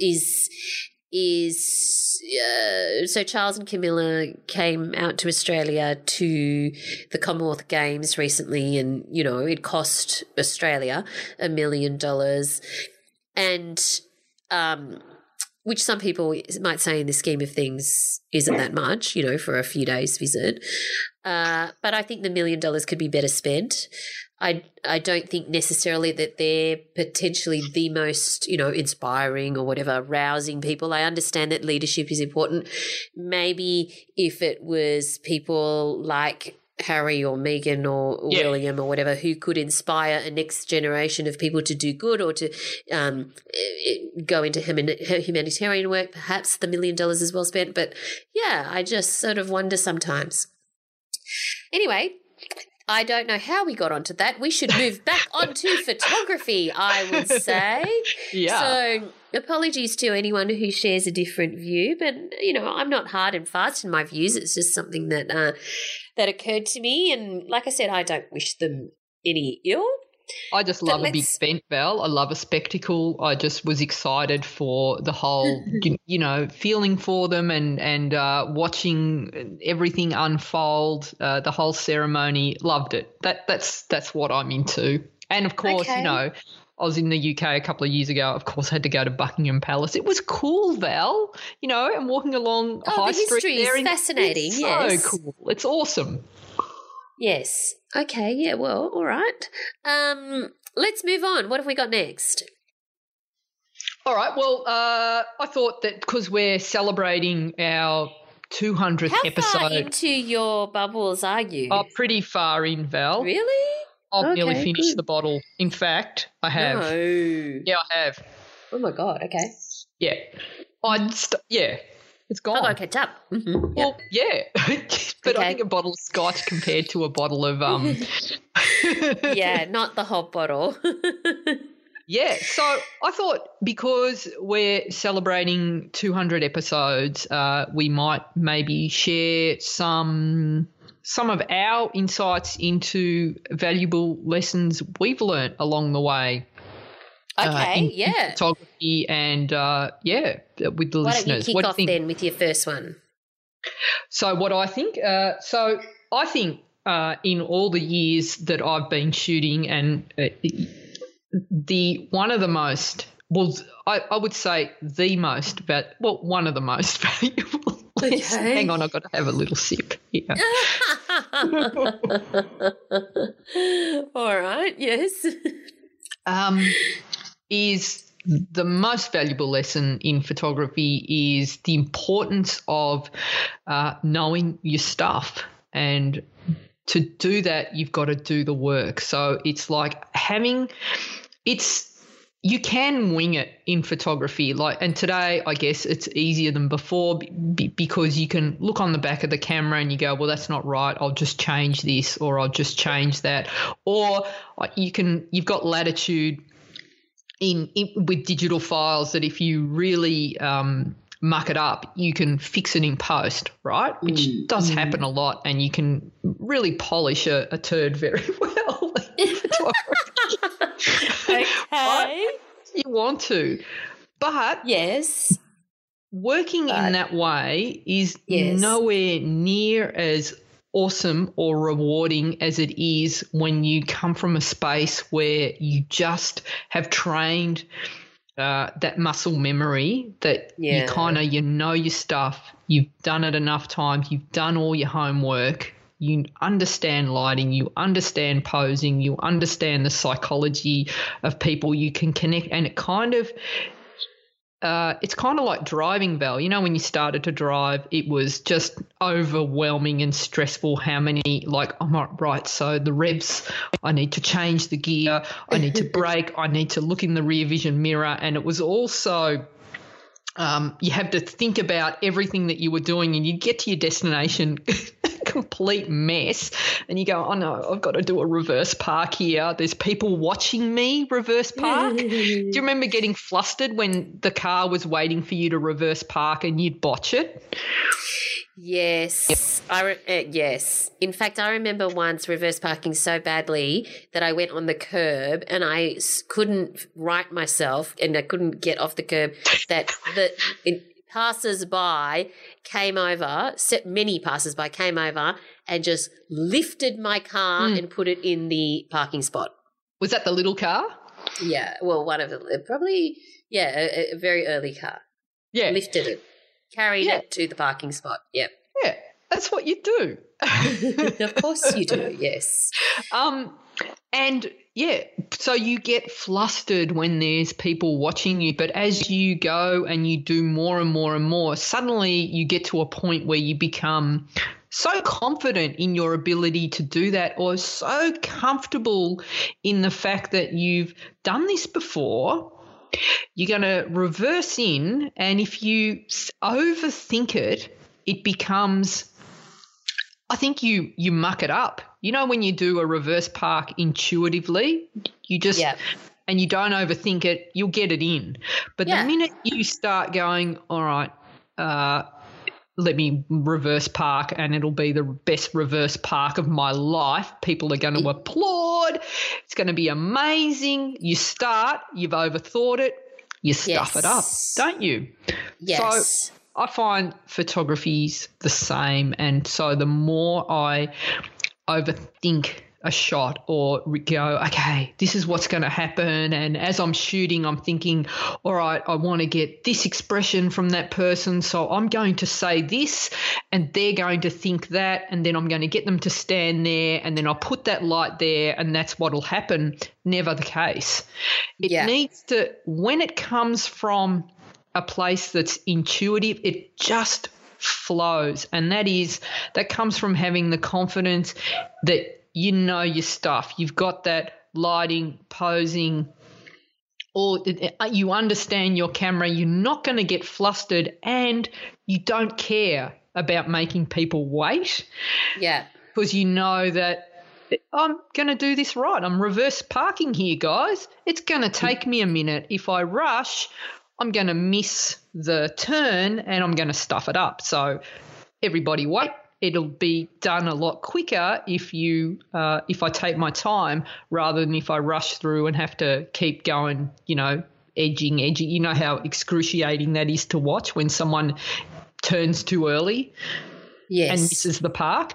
so Charles and Camilla came out to Australia to the Commonwealth Games recently, and, you know, it cost Australia $1 million, and which some people might say in the scheme of things isn't that much, you know, for a few days visit. But I think the $1 million could be better spent. I don't think necessarily that they're potentially the most, you know, inspiring or whatever, rousing people. I understand that leadership is important. Maybe if it was people like Harry or Meghan or William or whatever who could inspire a next generation of people to do good or to go into humanitarian work, perhaps the $1 million is well spent. But, yeah, I just sort of wonder sometimes. Anyway, I don't know how we got onto that. We should move back onto photography, I would say. Yeah. So apologies to anyone who shares a different view, but, you know, I'm not hard and fast in my views. It's just something that that occurred to me, and like I said, I don't wish them any ill. I just love a big event, Val. I love a spectacle. I just was excited for the whole, you know, feeling for them and watching everything unfold, the whole ceremony. Loved it. That's what I'm into. And, of course, you know, I was in the UK a couple of years ago. Of course, I had to go to Buckingham Palace. It was cool, Val, you know, and walking along High Street. The history is fascinating, It's so cool. It's awesome. Yes. Okay, yeah, well, all right. Let's move on. What have we got next? All right, well, I thought that because we're celebrating our 200th episode. How far into your bubbles are you? Oh, pretty far in, Val. Really? I've nearly finished the bottle. In fact, I have. No. Yeah, I have. Oh, my God, okay. Yeah. It's gone. I've got to catch up. Mm-hmm. Well, yeah. But okay. I think a bottle of scotch compared to a bottle of yeah, not the whole bottle. Yeah, so I thought because we're celebrating 200 episodes, we might maybe share some of our insights into valuable lessons we've learnt along the way. Okay, in photography and, with the listeners. Why don't you kick off then with your first one? So what I think? So I think in all the years that I've been shooting and one of the most valuable. Okay. Hang on, I've got to have a little sip here. All right, yes. Is the most valuable lesson in photography is the importance of knowing your stuff, and to do that, you've got to do the work. So it's like you can wing it in photography. And today, I guess it's easier than before because you can look on the back of the camera and you go, well, that's not right. I'll just change this or I'll just change that. Or you've got latitude in with digital files that if you really muck it up, you can fix it in post, right? Which does happen a lot, and you can really polish a turd very well. Okay. You want to. But yes, working in that way is nowhere near as awesome or rewarding as it is when you come from a space where you just have trained that muscle memory that you kind of your stuff, you've done it enough times, you've done all your homework. You understand lighting, you understand posing, you understand the psychology of people, you can connect, and it kind of it's kind of like driving, Val. You know, when you started to drive, it was just overwhelming and stressful how many, like, I'm not right, so the revs, I need to change the gear, I need to brake, I need to look in the rear vision mirror, and it was also you have to think about everything that you were doing, and you get to your destination complete mess, and you go, oh no, I've got to do a reverse park here. There's people watching me reverse park. Do you remember getting flustered when the car was waiting for you to reverse park and you'd botch it? Yes. Yes. In fact, I remember once reverse parking so badly that I went on the curb and I couldn't right myself and I couldn't get off the curb that passers-by came over, many passers-by came over and just lifted my car and put it in the parking spot. Was that the little car? Yeah, well, one of them, probably, a very early car. Yeah. Lifted it, carried it to the parking spot, yep. Yeah, that's what you do. Of course you do, yes. And, yeah, so you get flustered when there's people watching you, but as you go and you do more and more and more, suddenly you get to a point where you become so confident in your ability to do that, or so comfortable in the fact that you've done this before. You're going to reverse in, and if you overthink it, it becomes, I think you muck it up. You know, when you do a reverse park intuitively, you just and you don't overthink it, you'll get it in. But the minute you start going, all right, let me reverse park and it'll be the best reverse park of my life, people are going to applaud, it's going to be amazing. You start, you've overthought it, you stuff it up, don't you? Yes. So I find photography's the same, and so the more I overthink a shot or go, okay, this is what's going to happen. And as I'm shooting, I'm thinking, all right, I want to get this expression from that person. So I'm going to say this and they're going to think that. And then I'm going to get them to stand there and then I'll put that light there and that's what will happen. Never the case. It needs to, when it comes from a place that's intuitive, it just flows. And that comes from having the confidence that you know your stuff. You've got that lighting, posing, or you understand your camera. You're not going to get flustered and you don't care about making people wait. Yeah. Because you know that I'm going to do this right. I'm reverse parking here, guys. It's going to take me a minute. If I rush, I'm going to miss the turn and I'm going to stuff it up. So everybody wait. It'll be done a lot quicker if I take my time rather than if I rush through and have to keep going, edging. You know how excruciating that is to watch when someone turns too early and misses the park.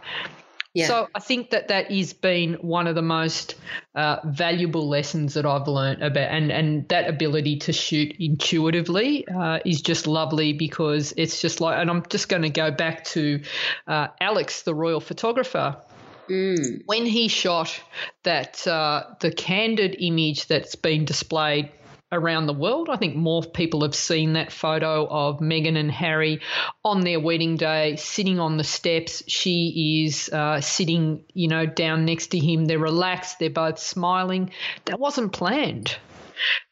Yeah. So I think that has been one of the most valuable lessons that I've learned about, and that ability to shoot intuitively is just lovely because it's just like, and I'm just going to go back to Alex, the royal photographer. Mm. When he shot that the candid image that's been displayed around the world. I think more people have seen that photo of Meghan and Harry on their wedding day, sitting on the steps. She is sitting, down next to him. They're relaxed. They're both smiling. That wasn't planned.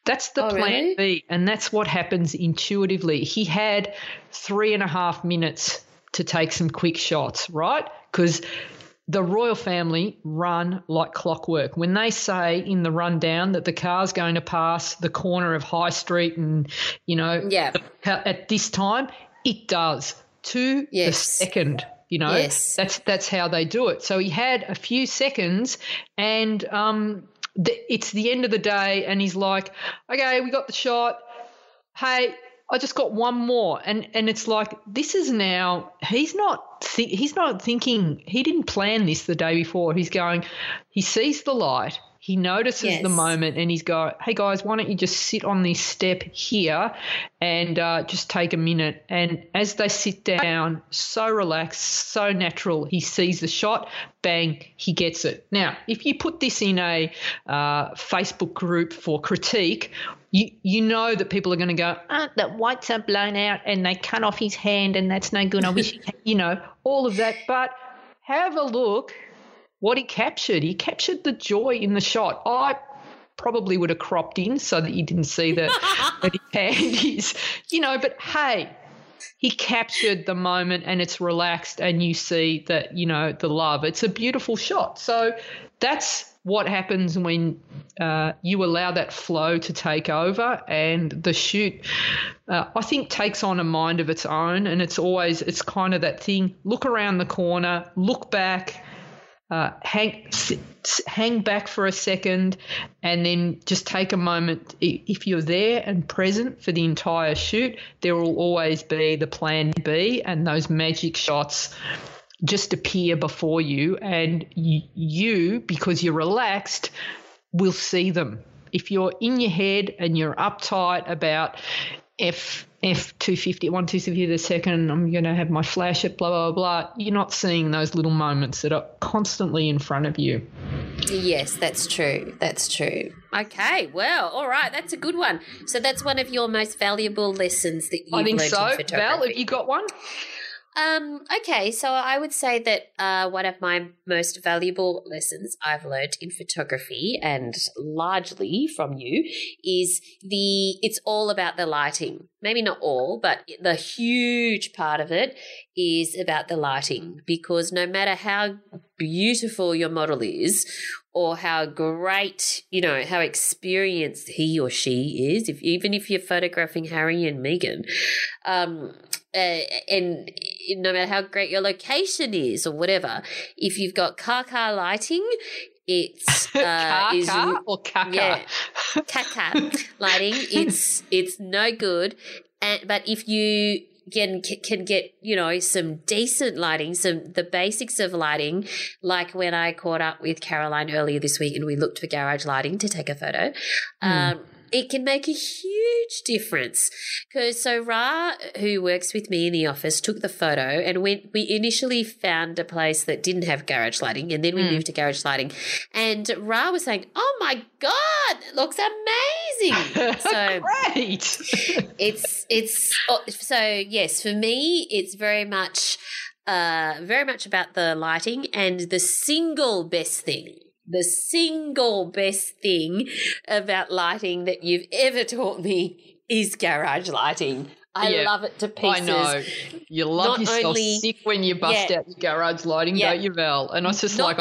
That's the plan B, and that's what happens intuitively. He had 3.5 minutes to take some quick shots, right? Because the royal family run like clockwork. When they say in the rundown that the car's going to pass the corner of High Street and, at this time, it does to the second, That's how they do it. So he had a few seconds and it's the end of the day and he's like, okay, we got the shot. Hey, I just got one more. And it's like, this is now, he's not thinking, he didn't plan this the day before. He's going, he sees the light, he notices the moment and he's going, hey guys, why don't you just sit on this step here and just take a minute. And as they sit down, so relaxed, so natural, he sees the shot, bang, he gets it. Now, if you put this in a Facebook group for critique, You know that people are going to go, that white's are blown out and they cut off his hand and that's no good. I wish, all of that. But have a look what he captured. He captured the joy in the shot. I probably would have cropped in so that you didn't see that his hand is, but hey, he captured the moment and it's relaxed and you see that, the love. It's a beautiful shot. So that's what happens when you allow that flow to take over and the shoot, I think, takes on a mind of its own. And it's kind of that thing, look around the corner, look back, hang back for a second and then just take a moment. If you're there and present for the entire shoot, there will always be the plan B and those magic shots just appear before you and you, because you're relaxed, will see them. If you're in your head and you're uptight about F250, 1/250 of a second, I'm going to have my flash at blah, blah, blah, you're not seeing those little moments that are constantly in front of you. Yes, that's true. That's true. Okay, well, all right, that's a good one. So that's one of your most valuable lessons that you've learned in photography. I think so. Val, have you got one? Okay, so I would say that one of my most valuable lessons I've learned in photography, and largely from you, is it's all about the lighting. Maybe not all, but the huge part of it is about the lighting, because no matter how beautiful your model is or how great, how experienced he or she is, even if you're photographing Harry and Meghan, and no matter how great your location is or whatever, if you've got car lighting, it's lighting, it's no good. But if you can get, you know, some decent lighting, the basics of lighting, like when I caught up with Caroline earlier this week and we looked for garage lighting to take a photo. It can make a huge difference. So Ra, who works with me in the office, took the photo, and we initially found a place that didn't have garage lighting, and then we moved to garage lighting. And Ra was saying, oh, my God, it looks amazing. So great. So, yes, for me it's very much about the lighting, and the single best thing about lighting that you've ever taught me is garage lighting. I love it to pieces. I know. You love yourself sick when you bust out your garage lighting, don't you, Val? And it's just not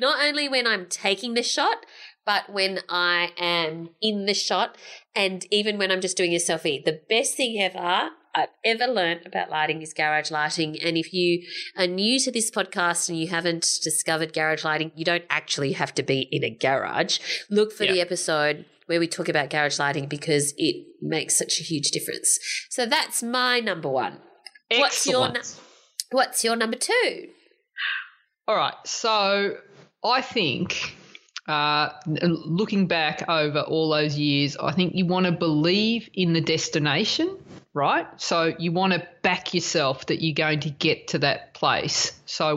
only when I'm taking the shot, but when I am in the shot, and even when I'm just doing a selfie. The best thing ever I've ever learned about lighting is garage lighting. And if you are new to this podcast and you haven't discovered garage lighting, you don't actually have to be in a garage. Look for the episode where we talk about garage lighting, because it makes such a huge difference. So that's my number one. Excellent. What's your number two? All right. So I think looking back over all those years, I think you want to believe in the destination, right? So you want to back yourself that you're going to get to that place. So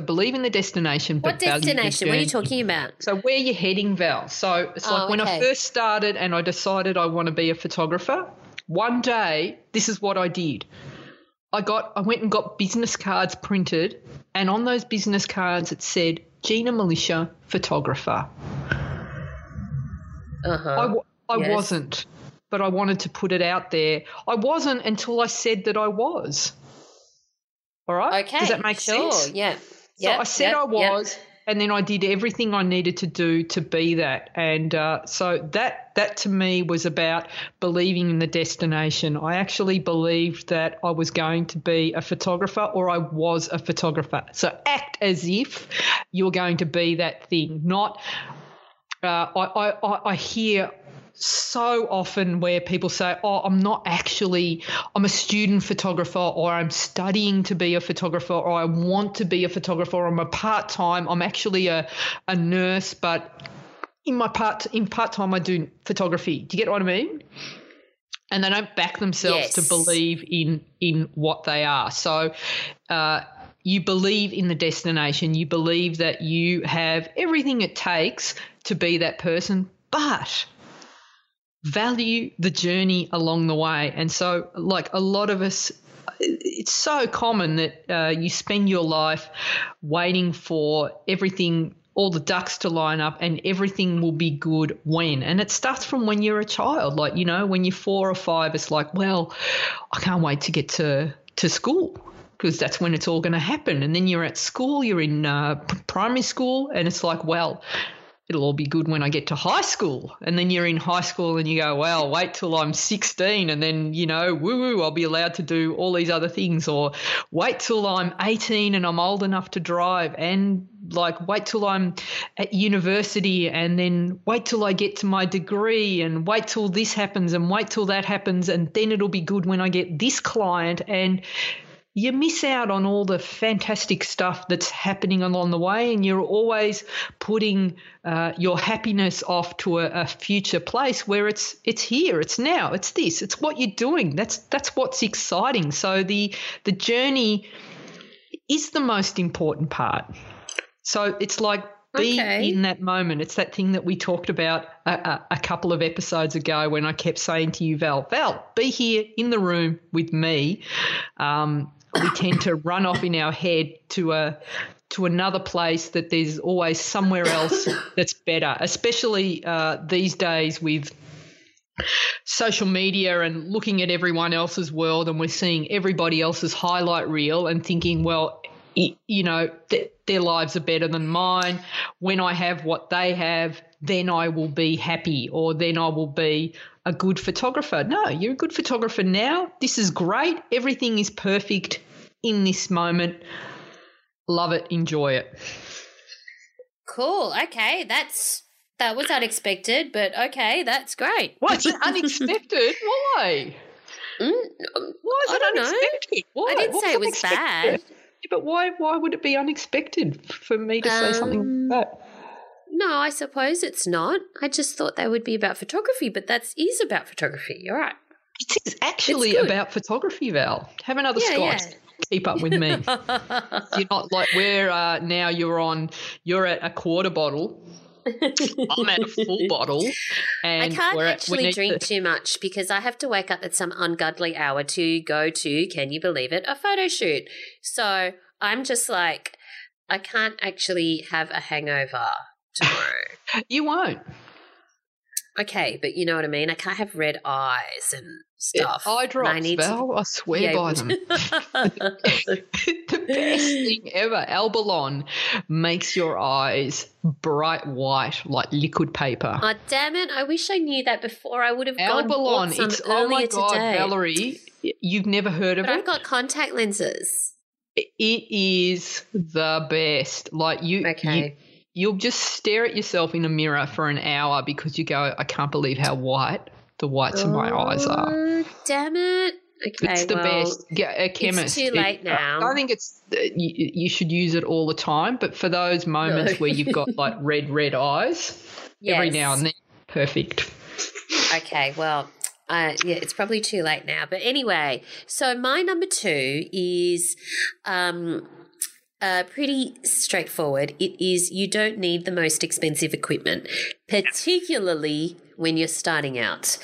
believe in the destination. But what destination? What are you talking about? So where you're heading, Val. So it's like when I first started and I decided I want to be a photographer, one day this is what I did. I went and got business cards printed, and on those business cards it said, Gina Milicia, photographer. I wasn't, but I wanted to put it out there. I wasn't until I said that I was. All right? Okay. Does that make sense? Sure, yeah. So I said I was, and then I did everything I needed to do to be that. And so that to me was about believing in the destination. I actually believed that I was going to be a photographer, or I was a photographer. So act as if you're going to be that thing, not I hear so often where people say, I'm a student photographer, or I'm studying to be a photographer, or I want to be a photographer, or I'm a part-time, I'm actually a nurse, but in part-time I do photography. Do you get what I mean? And they don't back themselves to believe in what they are. So you believe in the destination. You believe that you have everything it takes to be that person, but value the journey along the way. And so, like a lot of us, it's so common that you spend your life waiting for everything, all the ducks to line up, and everything will be good when. And it starts from when you're a child. Like, you know, when you're 4 or 5, it's like, well, I can't wait to get to school, because that's when it's all going to happen. And then you're at school, you're in primary school, and it's like, well, it'll all be good when I get to high school. And then you're in high school and you go, well, wait till I'm 16, and then, you know, I'll be allowed to do all these other things. Or wait till I'm 18 and I'm old enough to drive, and like wait till I'm at university, and then wait till I get to my degree, and wait till this happens, and wait till that happens, and then it'll be good when I get this client. And you miss out on all the fantastic stuff that's happening along the way, and you're always putting your happiness off to a future place where it's here, it's now, it's this, it's what you're doing. That's what's exciting. So the journey is the most important part. So it's like be in that moment. It's that thing that we talked about a couple of episodes ago when I kept saying to you, Val, be here in the room with me. We tend to run off in our head to another place, that there's always somewhere else that's better, especially these days with social media and looking at everyone else's world, and we're seeing everybody else's highlight reel and thinking, well, you know, their lives are better than mine. When I have what they have, then I will be happy, or then I will be a good photographer. No, you're a good photographer now. This is great. Everything is perfect in this moment. Love it. Enjoy it. Cool. Okay. That's That was unexpected, but okay, that's great. What's unexpected? Why? Why is it unexpected? Why? I didn't say it was bad. But why would it be unexpected for me to say something like that? No, I suppose it's not. I just thought that would be about photography, but that is about photography. You're right. It is actually about photography, Val. Have another scotch. Yeah. Keep up with me. You're not like where now you're at a quarter bottle. I'm at a full bottle. And I can't actually drink too much because I have to wake up at some ungodly hour to go to, can you believe it, a photo shoot. So I'm just like, I can't actually have a hangover tomorrow. You won't. Okay, but you know what I mean? I can't have red eyes and stuff. Eye drops, Val, I swear by them. The best thing ever, Albalon makes your eyes bright white like liquid paper. Oh, damn it. I wish I knew that before. I would have gone bought some earlier today. Oh, my God, Valerie, you've never heard of it? But I've got contact lenses. It is the best. Like you. Okay. You'll just stare at yourself in a mirror for an hour because you go, I can't believe how white the whites of my eyes are. Damn it. Okay, it's the best. A chemist. It's too late now. I think it's you should use it all the time, but for those moments where you've got like red eyes every now and then, perfect. Okay, well, it's probably too late now. But anyway, so my number two is pretty straightforward. It is you don't need the most expensive equipment, particularly when you're starting out.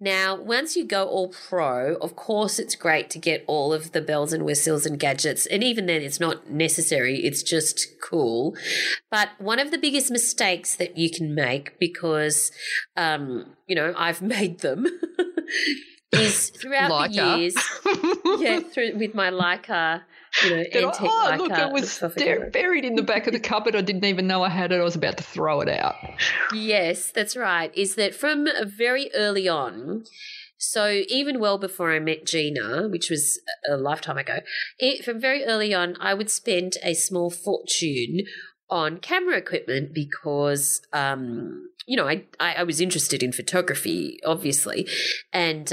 Now, once you go all pro, of course it's great to get all of the bells and whistles and gadgets, and even then it's not necessary, it's just cool. But one of the biggest mistakes that you can make, because, I've made them, is throughout the years, with my Leica, antique Leica. Look, it was buried in the back of the cupboard. I didn't even know I had it. I was about to throw it out. Yes, that's right. Is that from very early on, so even well before I met Gina, which was a lifetime ago, from very early on I would spend a small fortune on camera equipment because, I was interested in photography, obviously, and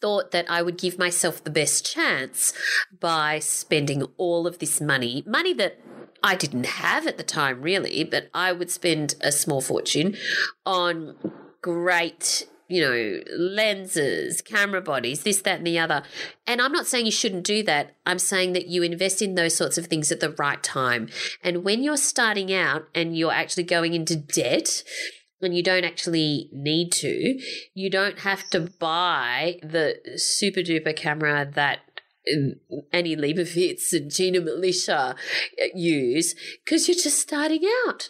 thought that I would give myself the best chance by spending all of this money that I didn't have at the time really, but I would spend a small fortune on great lenses, camera bodies, this, that and the other. And I'm not saying you shouldn't do that. I'm saying that you invest in those sorts of things at the right time. And when you're starting out and you're actually going into debt and you don't actually need to, you don't have to buy the super-duper camera that Annie Leibovitz and Gina Milicia use because you're just starting out,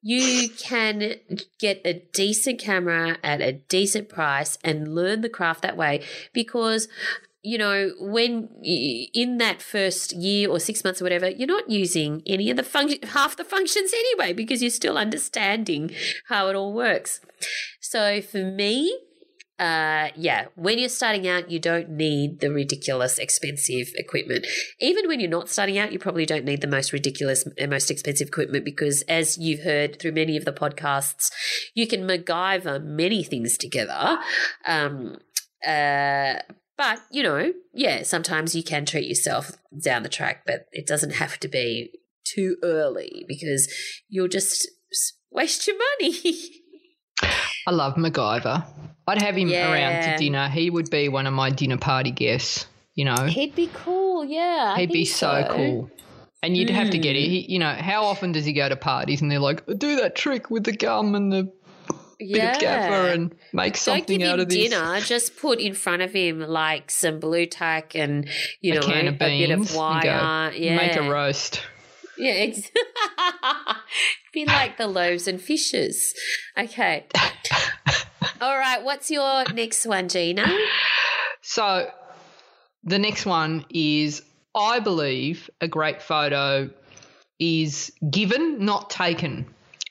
You can get a decent camera at a decent price and learn the craft that way because, when in that first year or 6 months or whatever, you're not using any of the half the functions anyway because you're still understanding how it all works. So for me, when you're starting out, you don't need the ridiculous expensive equipment. Even when you're not starting out, you probably don't need the most ridiculous and most expensive equipment because, as you've heard through many of the podcasts, you can MacGyver many things together. But, sometimes you can treat yourself down the track, but it doesn't have to be too early because you'll just waste your money. I love MacGyver. I'd have him around to dinner. He would be one of my dinner party guests, He'd be cool, yeah. He'd be so cool. And you'd have to get it. How often does he go to parties and they're like, do that trick with the gum and the bit of gaffer and make something out of this. Don't give him dinner. Just put in front of him like some blue tack and, a can of beans, a bit of wire. Go, make a roast. Yeah, exactly. Be like the loaves and fishes. Okay. All right, what's your next one, Gina? So the next one is, I believe a great photo is given, not taken.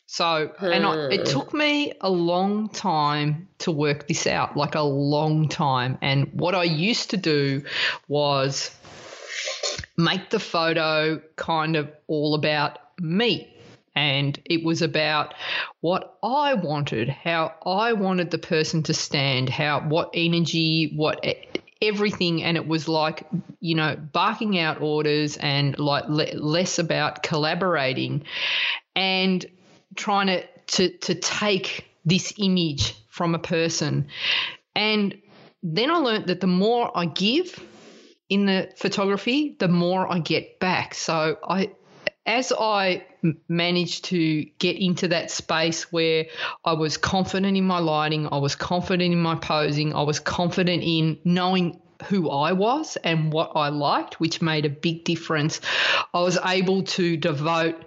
So it took me a long time to work this out, like a long time. And what I used to do was make the photo kind of all about me And it was about what I wanted, how I wanted the person to stand, how, what energy, what everything. And it was like, you know, barking out orders and like less about collaborating and trying to take this image from a person. And then I learned that the more I give in the photography, the more I get back. So as I managed to get into that space where I was confident in my lighting, I was confident in my posing, I was confident in knowing who I was and what I liked, which made a big difference, I was able to devote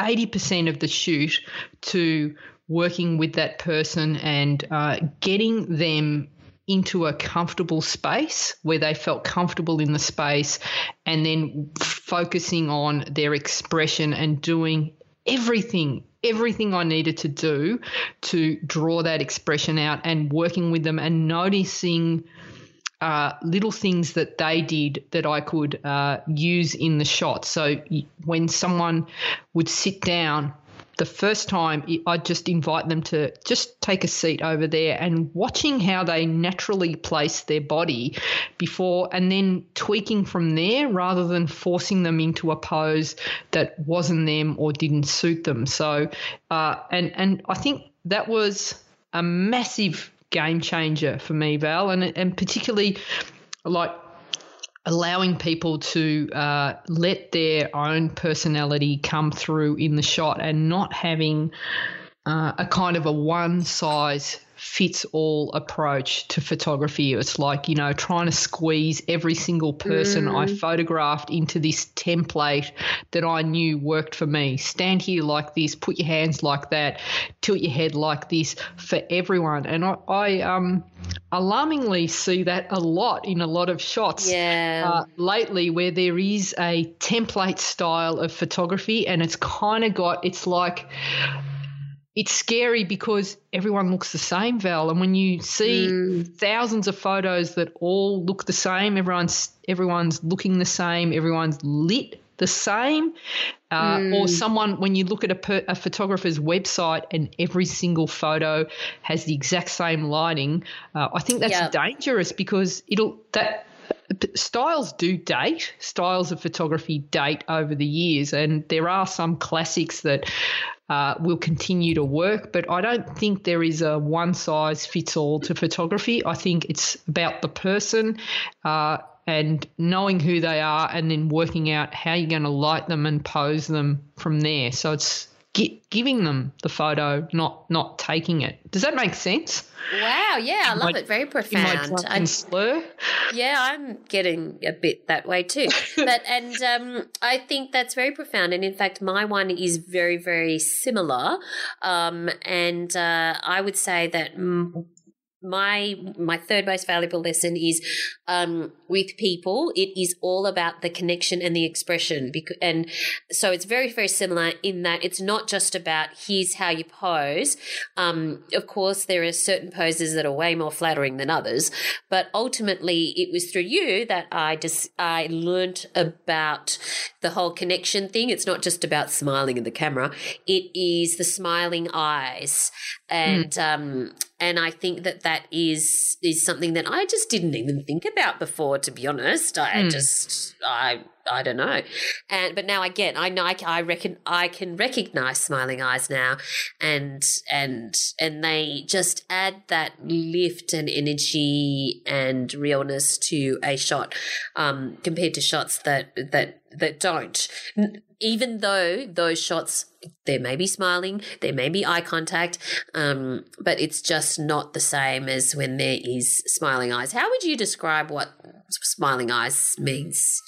80% of the shoot to working with that person and getting them into a comfortable space where they felt comfortable in the space, and then focusing on their expression and doing everything I needed to do to draw that expression out, and working with them and noticing little things that they did that I could use in the shot. So when someone would sit down, the first time, I'd just invite them to just take a seat over there, and watching how they naturally place their body before, and then tweaking from there rather than forcing them into a pose that wasn't them or didn't suit them. So, and I think that was a massive game changer for me, Val, and particularly like allowing people to let their own personality come through in the shot, and not having a kind of a one-size-fits-all approach to photography. It's like, you know, trying to squeeze every single person I photographed into this template that I knew worked for me. Stand here like this, put your hands like that, tilt your head like this, for everyone. And I alarmingly see that a lot in a lot of shots lately, where there is a template style of photography, and it's kind of got, it's like, it's scary because everyone looks the same, Val. And when you see thousands of photos that all look the same, everyone's looking the same, everyone's lit the same, or someone, when you look at a photographer's website and every single photo has the exact same lighting, I think that's dangerous, because styles do date. Styles of photography date over the years, and there are some classics that will continue to work, but I don't think there is a one-size-fits-all to photography. I think it's about the person and knowing who they are, and then working out how you're going to light them and pose them from there. So it's giving them the photo, not taking it. Does that make sense? Wow, yeah, I love it. Very profound. Yeah, I'm getting a bit that way too. But I think that's very profound. And in fact, my one is very, very similar. And I would say that my third most valuable lesson is with people, it is all about the connection and the expression. And so it's very, very similar in that it's not just about here's how you pose. Of course, there are certain poses that are way more flattering than others, but ultimately it was through you that I learnt about the whole connection thing. It's not just about smiling in the camera. It is the smiling eyes. And I think that is something that I just didn't even think about before, to be honest. I don't know. But now again, I can recognize smiling eyes now, and they just add that lift and energy and realness to a shot, compared to shots that don't. Even though those shots, there may be smiling, there may be eye contact, but it's just not the same as when there is smiling eyes. How would you describe what smiling eyes means,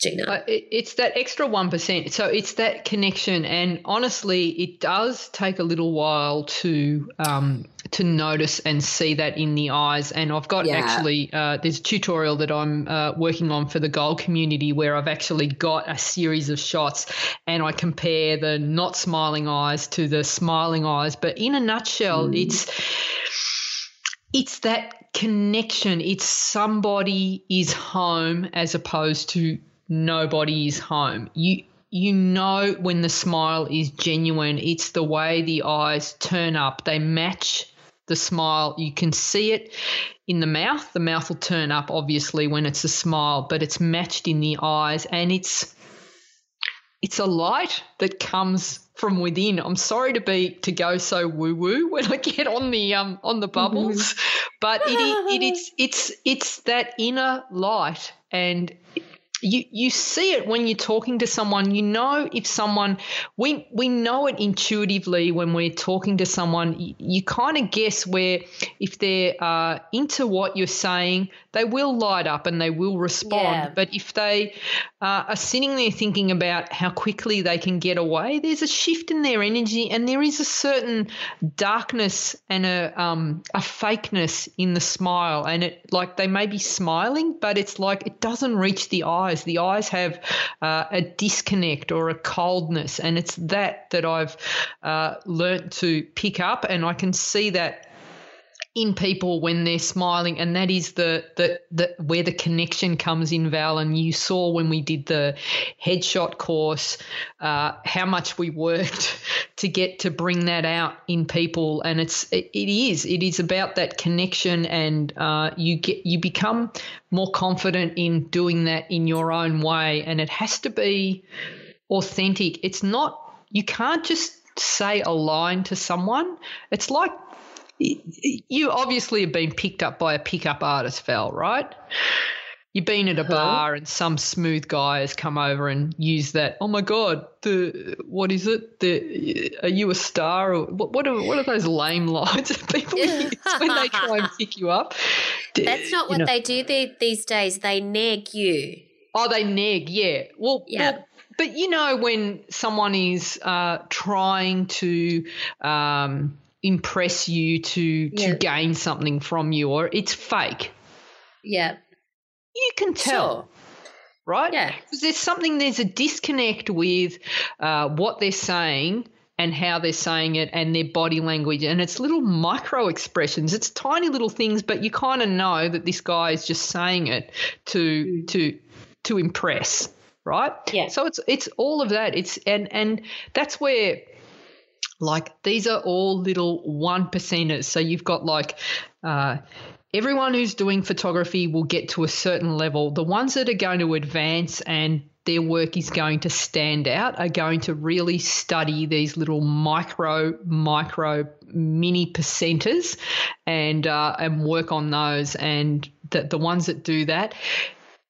Gina? It's that extra 1%. So it's that connection, and honestly, it does take a little while to notice and see that in the eyes. And I've got there's a tutorial that I'm working on for the Goal community, where I've actually got a series of shots and I compare the not smiling eyes to the smiling eyes. But in a nutshell, it's that connection. It's somebody is home as opposed to nobody is home. You you know when the smile is genuine. It's the way the eyes turn up. They match the smile. You can see it in the mouth. The mouth will turn up, obviously, when it's a smile, but it's matched in the eyes, and it's a light that comes from within. I'm sorry to go so woo-woo when I get on the bubbles, but it's that inner light, and You see it when you're talking to someone. You know if someone – we know it intuitively when we're talking to someone. You kind of guess where if they're into what you're saying, they will light up and they will respond. Yeah. But if they are sitting there thinking about how quickly they can get away, there's a shift in their energy, and there is a certain darkness and a fakeness in the smile. And it, like, they may be smiling, but it's like it doesn't reach the eyes. The eyes have a disconnect or a coldness, and it's that I've learnt to pick up, and I can see that in people when they're smiling, and that is the where the connection comes in, Val. And you saw when we did the headshot course how much we worked to get to bring that out in people, and it is about that connection, and you become more confident in doing that in your own way, and it has to be authentic. It's not, you can't just say a line to someone. It's like, you obviously have been picked up by a pickup artist, Val, right? You've been at a bar and some smooth guy has come over and used that. Oh my God, what is it? Are you a star? Or what are those lame lines that people use when they try and pick you up? That's not what they do these days. They nag you. Oh, they nag. Yeah. Well, yeah. But you know when someone is trying to. Impress you to gain something from you, or it's fake. Yeah. You can tell, right? Yeah. Because there's a disconnect with what they're saying and how they're saying it and their body language, and it's little micro expressions. It's tiny little things, but you kind of know that this guy is just saying it to impress, right? Yeah. So it's all of that. It's and that's where – like these are all little 1%ers. So you've got like everyone who's doing photography will get to a certain level. The ones that are going to advance and their work is going to stand out are going to really study these little micro mini percenters and work on those. And the ones that do that,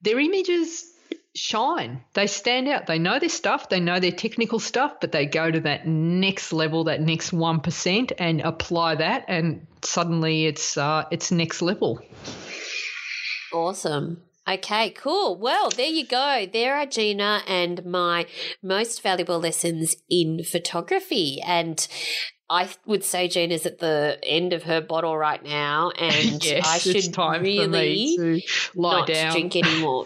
their images shine. They stand out. They know their stuff. They know their technical stuff, but they go to that next level, that next 1%, and apply that, and suddenly it's next level. Awesome. Okay, cool. Well, there you go. There are Gina and my most valuable lessons in photography, and I would say Gina's at the end of her bottle right now, and yes, I should, it's time really for me to lie not down. Drink anymore.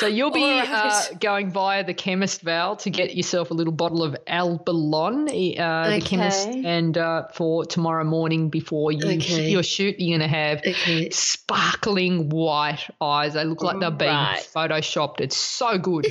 So you'll be going via the chemist, Val, to get yourself a little bottle of Albalon, the chemist, and for tomorrow morning before you your shoot, you're going to have sparkling white eyes. They look like they've been photoshopped. It's so good.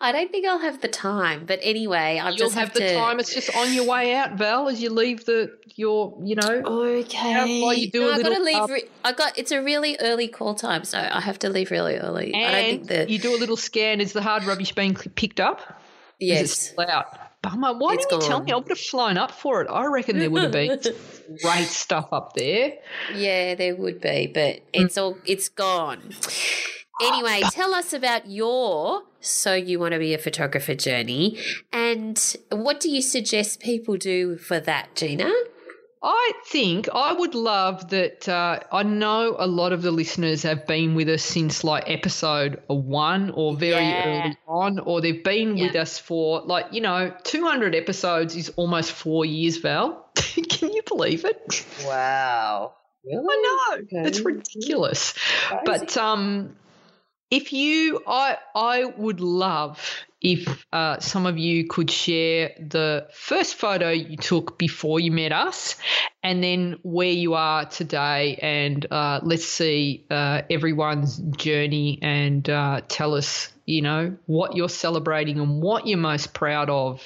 I don't think I'll have the time, but anyway, I'll just have the time. It's just on your way out, Val, as you leave it's a really early call time, so I have to leave really early. And I don't think that you do a little scan. Is the hard rubbish being picked up? Yes. Is it still out? Bummer. Why didn't you tell me? I would have flown up for it. I reckon there would have been great stuff up there. Yeah, there would be, but it's gone. Anyway, tell us about your So You Want to Be a Photographer journey, and what do you suggest people do for that, Gina? I think I would love that. I know a lot of the listeners have been with us since like episode 1 or very early on, or they've been with us for 200 episodes is almost 4 years, Val. Can you believe it? Wow. Really? I know. It's ridiculous. But If you, I would love if some of you could share the first photo you took before you met us and then where you are today, and let's see everyone's journey, and tell us, you know, what you're celebrating and what you're most proud of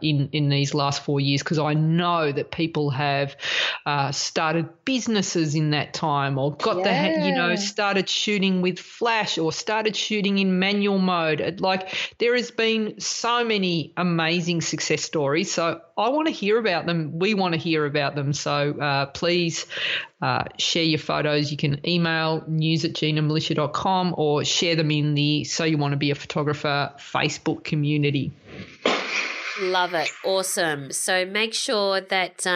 in these last 4 years, because I know that people have started businesses in that time, or got the, you know, started shooting with flash, or started shooting in manual mode. Like, there is been so many amazing success stories, so I want to hear about them. We want to hear about them. So please share your photos. You can email news@ginamilicia.com or share them in the So You Want to Be a Photographer Facebook community. Love it. Awesome. So make sure that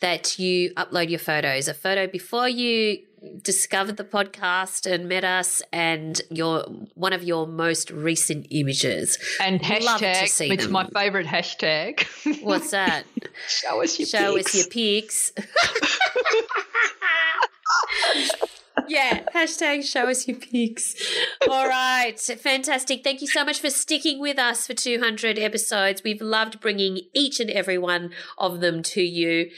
that you upload your photos, a photo before you discovered the podcast and met us, and your one of your most recent images. And hashtag, which is my favourite hashtag. What's that? Show us your pics. Show us your pics. Yeah, hashtag show us your pics. All right, fantastic. Thank you so much for sticking with us for 200 episodes. We've loved bringing each and every one of them to you.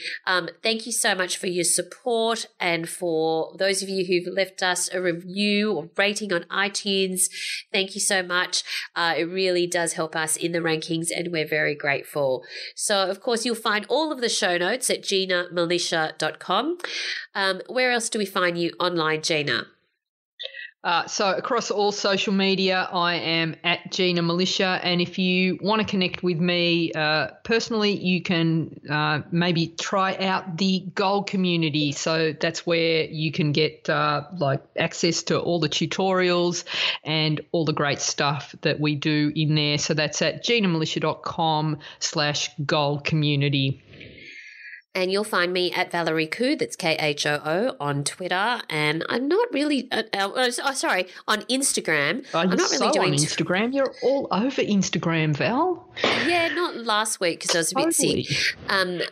Thank you so much for your support, and for those of you who've left us a review or rating on iTunes, thank you so much. It really does help us in the rankings, and we're very grateful. So, of course, you'll find all of the show notes at ginamilicia.com. Where else do we find you online, Gina? So across all social media, I am at Gina Milicia, and if you want to connect with me personally, you can maybe try out the Gold community. So that's where you can get like access to all the tutorials and all the great stuff that we do in there. So that's at ginamilicia.com/Gold community. And you'll find me at Valerie Koo, that's Khoo, on Twitter. And I'm not really sorry, on Instagram. I'm not really doing on Instagram. You're all over Instagram, Val. Yeah, not last week because I was a bit sick. And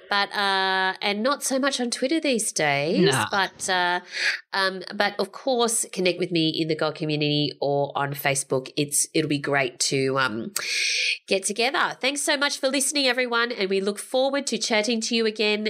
not so much on Twitter these days. Nah. But of course, connect with me in the Gold community or on Facebook. It'll be great to get together. Thanks so much for listening, everyone, and we look forward to chatting to you again